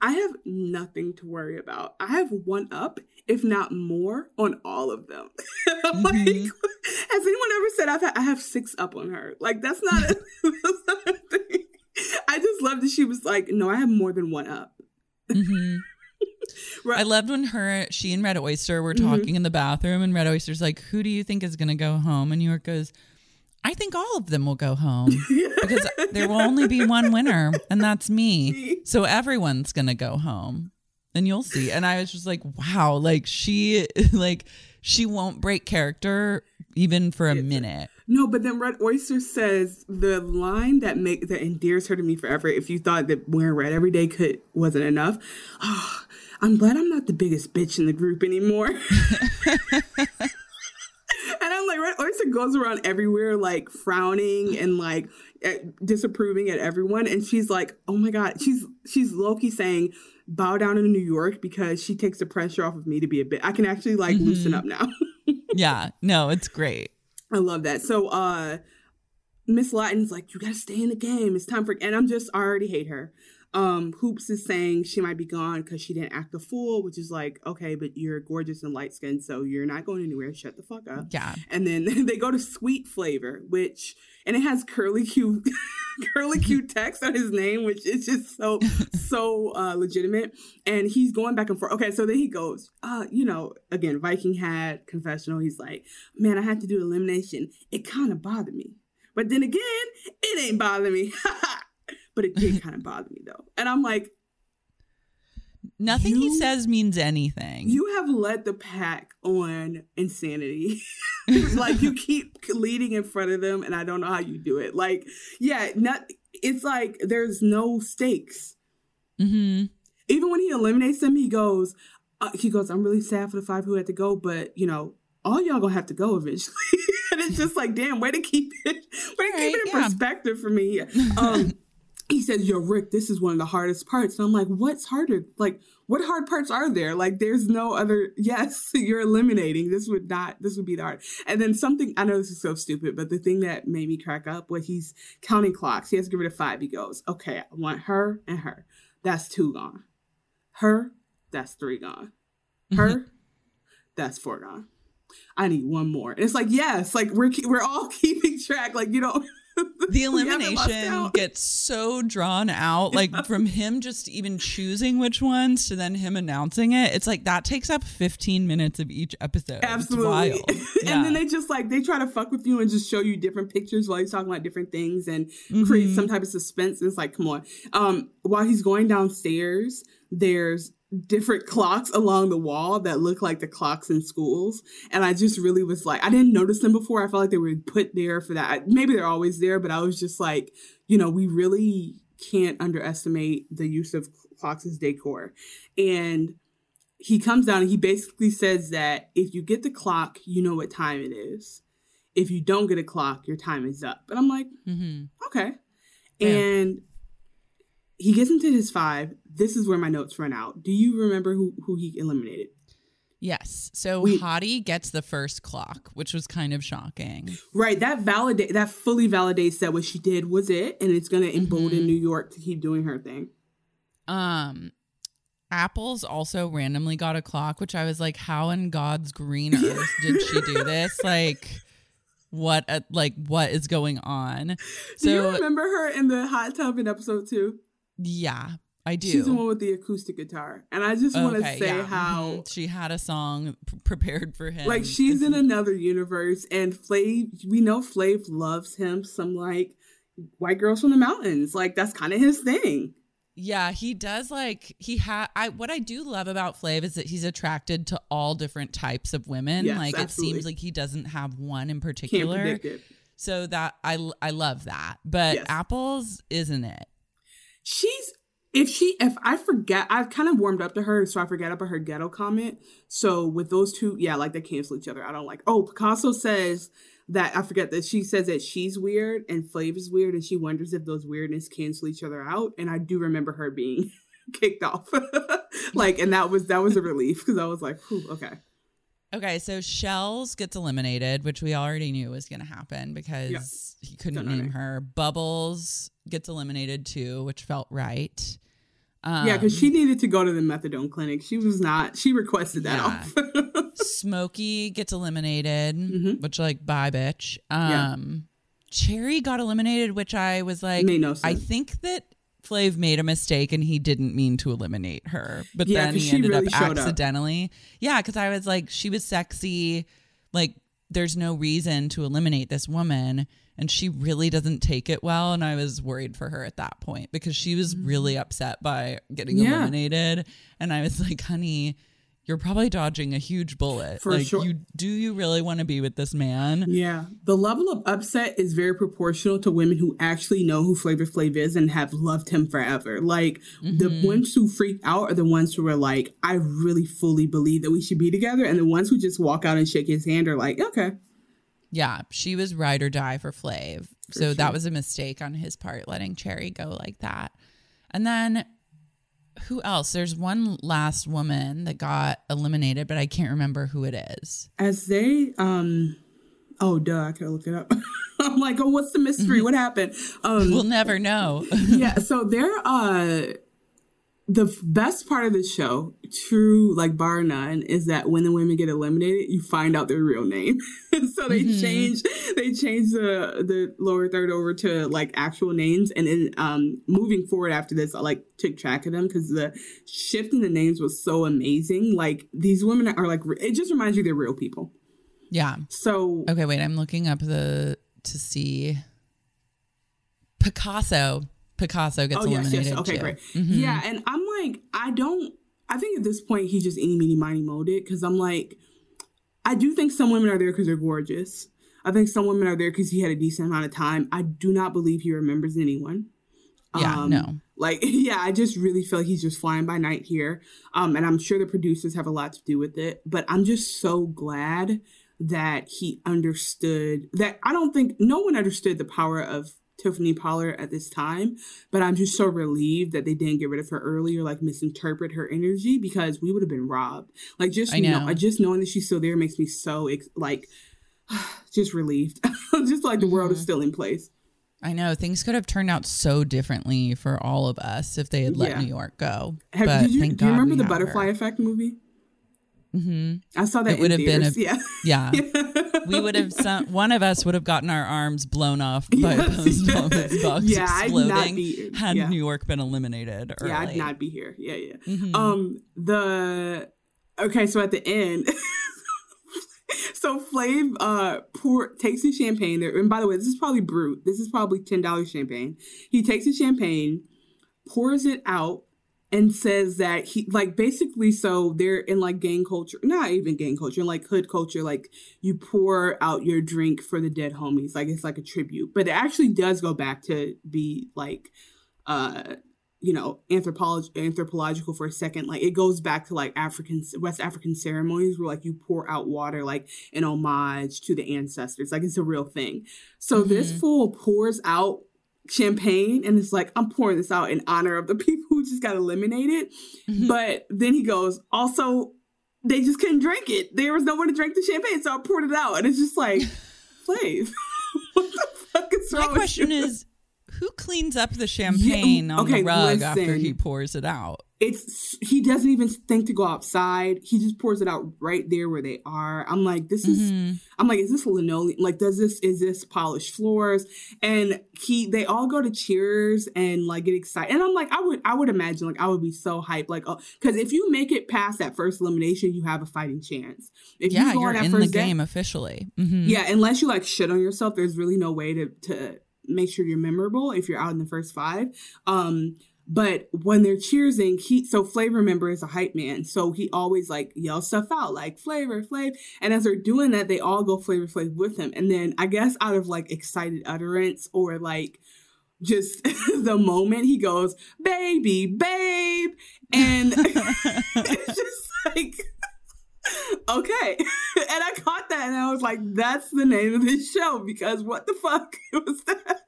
I have nothing to worry about. I have one up, if not more, on all of them. I'm mm-hmm. like, has anyone ever said I've had, I have six up on her? Like, that's not, a, that's not a thing. I just loved that she was like, no, I have more than one up. Mm-hmm. Right. I loved when her, she and Red Oyster were talking mm-hmm. in the bathroom, and Red Oyster's like, who do you think is going to go home? And New York goes, I think all of them will go home because there will only be one winner, and that's me. So everyone's going to go home and you'll see. And I was just like, wow, like she, like she won't break character even for a minute. No, but then Red Oyster says the line that make that endears her to me forever. If you thought that wearing red every day could wasn't enough. Oh, I'm glad I'm not the biggest bitch in the group anymore. And I'm like, Red Oyster goes around everywhere, like, frowning and, like, at, disapproving at everyone. And she's like, oh, my God. She's she's low-key saying, bow down in New York because she takes the pressure off of me to be a bit. I can actually, like, mm-hmm. loosen up now. Yeah. No, it's great. I love that. So uh, Miss Lawton's like, you got to stay in the game. It's time for – and I'm just – I already hate her. Um, Hoops is saying she might be gone because she didn't act a fool, which is like, okay, but you're gorgeous and light-skinned, so you're not going anywhere. Shut the fuck up. Yeah. And then they go to Sweet Flavor, which, and it has curly Q, curly Q text on his name, which is just so, so uh, legitimate. And he's going back and forth. Okay, so then he goes, uh, you know, again, Viking hat, confessional. He's like, man, I had to do elimination. It kind of bothered me. But then again, it ain't bothering me. Ha ha. But it did kind of bother me, though. And I'm like... Nothing you, he says means anything. You have led the pack on insanity. Like, you keep leading in front of them, and I don't know how you do it. Like, yeah, not, it's like there's no stakes. Mm-hmm. Even when he eliminates them, he goes, uh, he goes, I'm really sad for the five who had to go, but, you know, all y'all gonna have to go eventually. And it's just like, damn, way to keep it, way to right, keep it in yeah. perspective for me. Um... He says, yo, Rick, this is one of the hardest parts. And I'm like, what's harder? Like, what hard parts are there? Like, there's no other. Yes, you're eliminating. This would not. This would be the hard. And then something. I know this is so stupid, but the thing that made me crack up was he's counting clocks. He has to give it a five. He goes, OK, I want her and her. That's two gone. Her. That's three gone. Her. Mm-hmm. That's four gone. I need one more. And it's like, yes, like we're we're all keeping track. Like, you don't. The elimination gets so drawn out, like from him just even choosing which ones to then him announcing it. It's like that takes up fifteen minutes of each episode. Absolutely. Yeah. And then they just like they try to fuck with you and just show you different pictures while he's talking about different things and mm-hmm. create some type of suspense. And it's like, come on. Um, while he's going downstairs, there's different clocks along the wall that look like the clocks in schools, and I just really was like, I didn't notice them before. I felt like they were put there for that. I, maybe they're always there, but I was just like, you know, we really can't underestimate the use of clocks as decor. And he comes down and he basically says that if you get the clock, you know what time it is. If you don't get a clock, your time is up. And I'm like, mm-hmm. okay. Yeah. And he gets into his five. This is where my notes run out. Do you remember who, who he eliminated? Yes. So we, Hottie gets the first clock, which was kind of shocking. Right. That validate that fully validates that what she did was it, and it's going to embolden mm-hmm. New York to keep doing her thing. Um, Apples also randomly got a clock, which I was like, how in God's green earth did she do this? Like, what, a, like, what is going on? So, do you remember her in the hot tub in episode two? Yeah, I do. She's the one with the acoustic guitar. And I just want to okay, say yeah. how... She had a song p- prepared for him. Like, she's in another universe, and Flav, we know Flav loves him. Some, like, white girls from the mountains. Like, that's kind of his thing. Yeah, he does, like, he ha- I what I do love about Flav is that he's attracted to all different types of women. Yes, like, absolutely. It seems like he doesn't have one in particular. Can't predict it. So that, I, I love that. But yes. Apples, isn't it? She's, if she, if I forget, I've kind of warmed up to her, so I forget about her ghetto comment. So with those two, yeah, like, they cancel each other. I don't like, oh, Picasso says that, I forget that she says that she's weird and Flav is weird, and she wonders if those weirdness cancel each other out. And I do remember her being kicked off. Like, and that was, that was a relief, because I was like, whew, okay. Okay, so Shells gets eliminated, which we already knew was going to happen because yeah. he couldn't Don't name her. Bubbles gets eliminated too, which felt right. Um, yeah, because she needed to go to the methadone clinic. She was not. She requested that yeah. off. Smokey gets eliminated, mm-hmm. which, like, bye, bitch. Um, yeah. Cherry got eliminated, which I was like, made no sense. I think that Flav made a mistake and he didn't mean to eliminate her, but yeah, then he ended really up accidentally. Up. Yeah, because I was like, she was sexy. Like, there's no reason to eliminate this woman, and she really doesn't take it well. And I was worried for her at that point because she was really upset by getting yeah. eliminated. And I was like, honey, you're probably dodging a huge bullet. For like, sure. You, do you really want to be with this man? Yeah. The level of upset is very proportional to women who actually know who Flavor Flav is and have loved him forever. Like, mm-hmm. the ones who freak out are the ones who are like, I really fully believe that we should be together. And the ones who just walk out and shake his hand are like, okay. Yeah. She was ride or die for Flav. For so sure. that was a mistake on his part, letting Cherry go like that. And then... who else? There's one last woman that got eliminated, but I can't remember who it is. As they, um, oh, duh, I can't look it up. I'm like, oh, what's the mystery? What happened? Um, we'll never know. Yeah, so they're, uh, the best part of the show, true, like, bar none, is that when the women get eliminated, you find out their real name. So they mm-hmm. change, they change the the lower third over to, like, actual names. And then um, moving forward after this, I, like, took track of them because the shift in the names was so amazing. Like, these women are, like, it just reminds you they're real people. Yeah. So. Okay, wait, I'm looking up the, to see. Picasso. Picasso gets oh, yes, eliminated yes. Okay, too. Great. Mm-hmm. Yeah, and I'm like, I don't, I think at this point he just eeny, meeny, miny, mo'd it, because I'm like, I do think some women are there because they're gorgeous. I think some women are there because he had a decent amount of time. I do not believe he remembers anyone. Yeah, um, no. Like, yeah, I just really feel like he's just flying by night here. Um, and I'm sure the producers have a lot to do with it, but I'm just so glad that he understood that. I don't think, no one understood the power of Tiffany Pollard at this time, but I'm just so relieved that they didn't get rid of her earlier, like misinterpret her energy, because we would have been robbed. Like, just I know. You know, just knowing that she's still there makes me so ex- like just relieved. Just like the world mm-hmm. is still in place. I know things could have turned out so differently for all of us if they had let yeah. New York go. Have, but did you, thank do God you remember the Butterfly her. Effect movie? Mm-hmm. I saw that. It would in have theaters. Been a yeah. yeah. We would have some, one of us would have gotten our arms blown off by yes, post yes. box yeah, exploding. I'd not be, had yeah. New York been eliminated early. Yeah, I'd not be here. Yeah, yeah. Mm-hmm. Um, the okay, so at the end, so Flav uh pour takes his champagne there, and by the way, this is probably brut. This is probably ten dollars champagne. He takes his champagne, pours it out, and says that he, like, basically, so they're in, like, gang culture, not even gang culture, in, like, hood culture, like, you pour out your drink for the dead homies. Like, it's like a tribute. But it actually does go back to be, like, uh, you know, anthropolog- anthropological for a second. Like, it goes back to, like, African, West African ceremonies where, like, you pour out water, like, in homage to the ancestors. Like, it's a real thing. So mm-hmm. this fool pours out champagne, and it's like, I'm pouring this out in honor of the people who just got eliminated. Mm-hmm. But then he goes, also, they just couldn't drink it. There was no one to drink the champagne, so I poured it out. And it's just like, Flav, what the fuck is wrong? My question with you? Is, who cleans up the champagne yeah, okay, on the rug listen, after he pours it out? It's he doesn't even think to go outside. He just pours it out right there where they are. I'm like, this is mm-hmm. I'm like, is this linoleum? Like, does this is this polished floors? And he they all go to Cheers and like get excited. And I'm like, I would I would imagine like I would be so hyped. Like, oh, because if you make it past that first elimination, you have a fighting chance. If yeah, you go you're on that in first the game day, officially. Mm-hmm. Yeah, unless you like shit on yourself, there's really no way to to make sure you're memorable if you're out in the first five. Um But when they're cheersing, he, so Flavor member is a hype man. So he always like yells stuff out like Flavor Flav. And as they're doing that, they all go Flavor Flav with him. And then I guess out of like excited utterance or like just the moment, he goes, baby, babe. And it's just like, okay. And I caught that and I was like, that's the name of this show because what the fuck was that?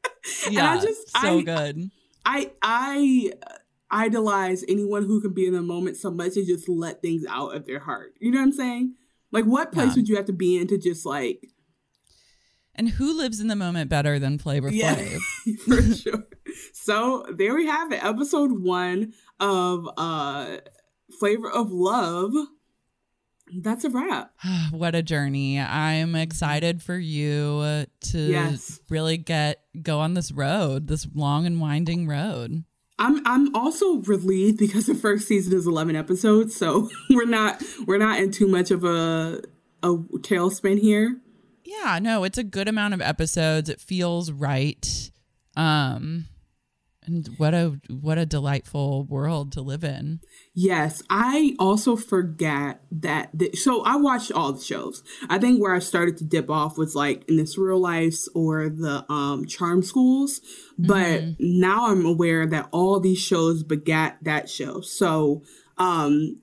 Yeah, and I just, so I, good. I I idolize anyone who can be in the moment so much and just let things out of their heart. You know what I'm saying? Like, what place yeah. would you have to be in to just like? And who lives in the moment better than Flavor Flav? Yeah, for sure. So there we have it. Episode one of uh, Flavor of Love. That's a wrap. What a journey. I'm excited for you to yes. really get go on this road, this long and winding road. I'm I'm also relieved because the first season is eleven episodes, so we're not we're not in too much of a a tailspin here. Yeah, no, it's a good amount of episodes. It feels right. Um And what a what a delightful world to live in. Yes. I also forget that. The, so I watched all the shows. I think where I started to dip off was like in the Surreal Lives or the um, Charm Schools. But mm-hmm. now I'm aware that all these shows begat that show. So um,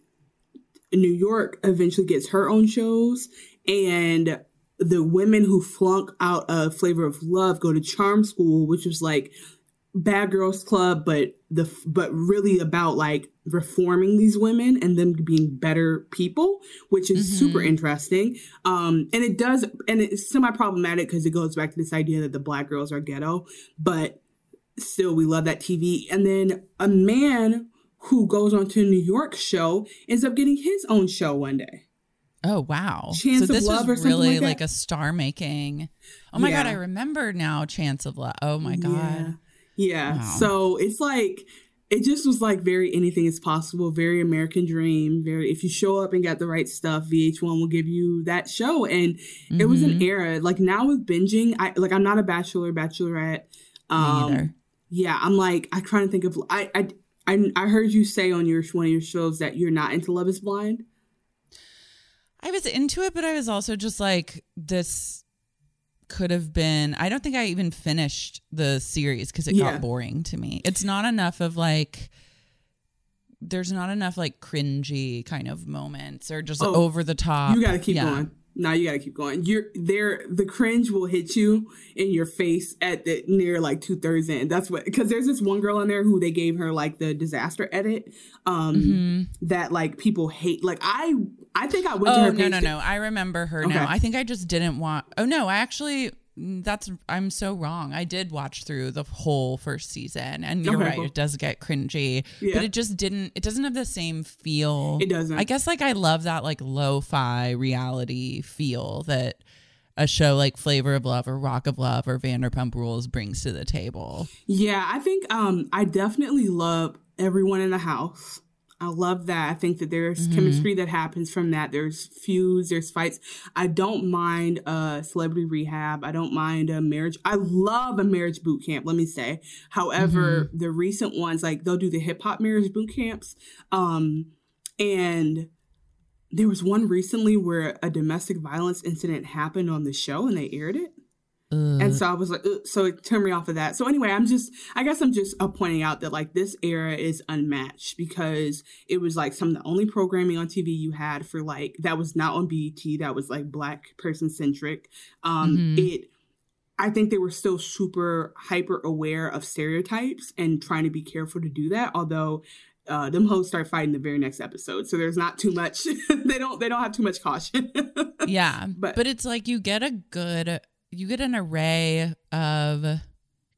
New York eventually gets her own shows. And the women who flunk out of Flavor of Love go to Charm School, which was like Bad Girls Club, but the but really about like reforming these women and them being better people, which is mm-hmm. super interesting. Um, and it does, and it's semi-problematic because it goes back to this idea that the Black girls are ghetto, but still we love that T V. And then a man who goes on to a New York show ends up getting his own show one day. Oh, wow. Chance so of Love or something really like that. Like a star making. Oh my yeah. God, I remember now Chance of Love. Oh my God. Yeah. Yeah, wow. So it's like, it just was like very anything is possible, very American dream, very, if you show up and got the right stuff, V H one will give you that show. And mm-hmm. it was an era, like now with binging, I like I'm not a Bachelor, Bachelorette. Um, Me either. Yeah, I'm like, I try to think of, I, I, I, I heard you say on your one of your shows that you're not into Love Is Blind. I was into it, but I was also just like, this could have been, I don't think I even finished the series because it yeah. got boring to me. It's not enough of like, there's not enough like cringy kind of moments or just oh, over the top. You gotta keep yeah. going. No, you gotta keep going. You're there. The cringe will hit you in your face at the near like two thirds in. That's what, because there's this one girl in there who they gave her like the disaster edit um, mm-hmm. that like people hate. Like I, I think I went oh, to her. No, no, to- no. I remember her okay. now. I think I just didn't want. Oh no, I actually. That's I'm so wrong. I did watch through the whole first season, and you're okay, right. Cool. It does get cringy, yeah. but it just didn't. It doesn't have the same feel. It doesn't. I guess like I love that like lo-fi reality feel that a show like Flavor of Love or Rock of Love or Vanderpump Rules brings to the table. Yeah, I think um I definitely love everyone in the house. I love that. I think that there's mm-hmm. chemistry that happens from that. There's feuds, there's fights. I don't mind uh, Celebrity Rehab. I don't mind a marriage. I love a Marriage Boot Camp, let me say. However, mm-hmm. the recent ones, like they'll do the hip hop marriage boot camps. Um, and there was one recently where a domestic violence incident happened on the show and they aired it. And so I was like, ugh, so it turned me off of that. So anyway, I'm just, I guess I'm just uh, pointing out that like this era is unmatched because it was like some of the only programming on T V you had for like, that was not on B E T, that was like Black person centric. Um, mm-hmm. It, I think they were still super hyper aware of stereotypes and trying to be careful to do that. Although uh, them hoes start fighting the very next episode. So there's not too much, they don't, they don't have too much caution. yeah. But, but it's like, you get a good... you get an array of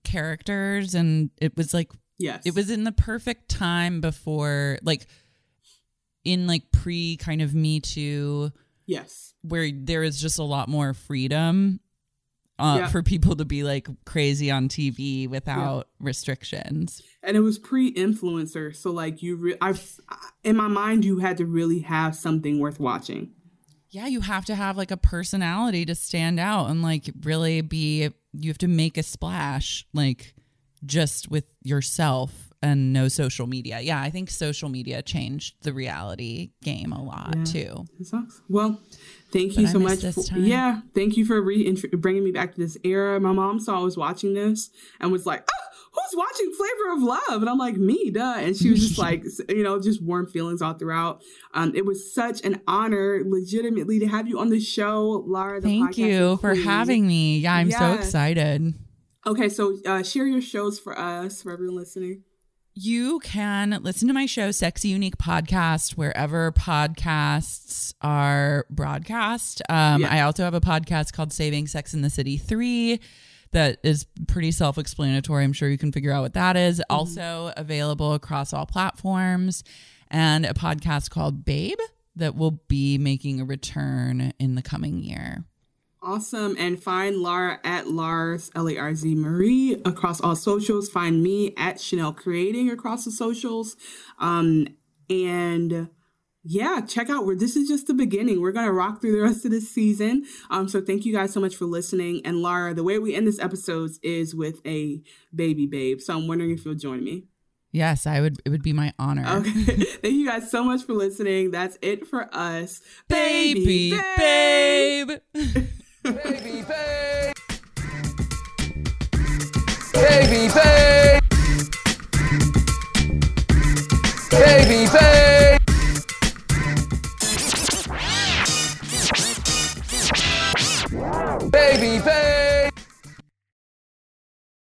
characters and it was like Yes. It was in the perfect time before, like, in like pre kind of Me Too. Yes. Where there is just a lot more freedom uh, yeah. for people to be like crazy on T V without yeah. restrictions. And it was pre-influencer. So like you, re- I've, in my mind, you had to really have something worth watching. Yeah, you have to have like a personality to stand out and like really be, you have to make a splash, like just with yourself and no social media. Yeah, I think social media changed the reality game a lot yeah. too. It sucks. Well, thank but you so much. This time. For, yeah, thank you for reintro- bringing me back to this era. My mom saw I was watching this and was like, oh, who's watching Flavor of Love? And I'm like, me, duh. And she was just like, you know, just warm feelings all throughout. Um, it was such an honor, legitimately, to have you on the show, Lara. The Thank you for queen. Having me. Yeah, I'm yeah. so excited. Okay, so uh, share your shows for us, for everyone listening. You can listen to my show, Sexy Unique Podcast, wherever podcasts are broadcast. Um, yeah. I also have a podcast called Saving Sex in the City three. That is pretty self-explanatory. I'm sure you can figure out what that is. Mm-hmm. Also available across all platforms, and a podcast called Babe that will be making a return in the coming year. Awesome. And find Lara at Lars, L A R Z Marie, across all socials. Find me at Chanel Creating across the socials. Um, and... yeah, check out where this is just the beginning. We're going to rock through the rest of this season. Um, so thank you guys so much for listening. And Lara, the way we end this episode is with a baby babe. So I'm wondering if you'll join me. Yes, I would. It would be my honor. Okay. Thank you guys so much for listening. That's it for us. Baby, baby babe. Baby, babe. Baby, babe. Baby, babe. Baby, baby.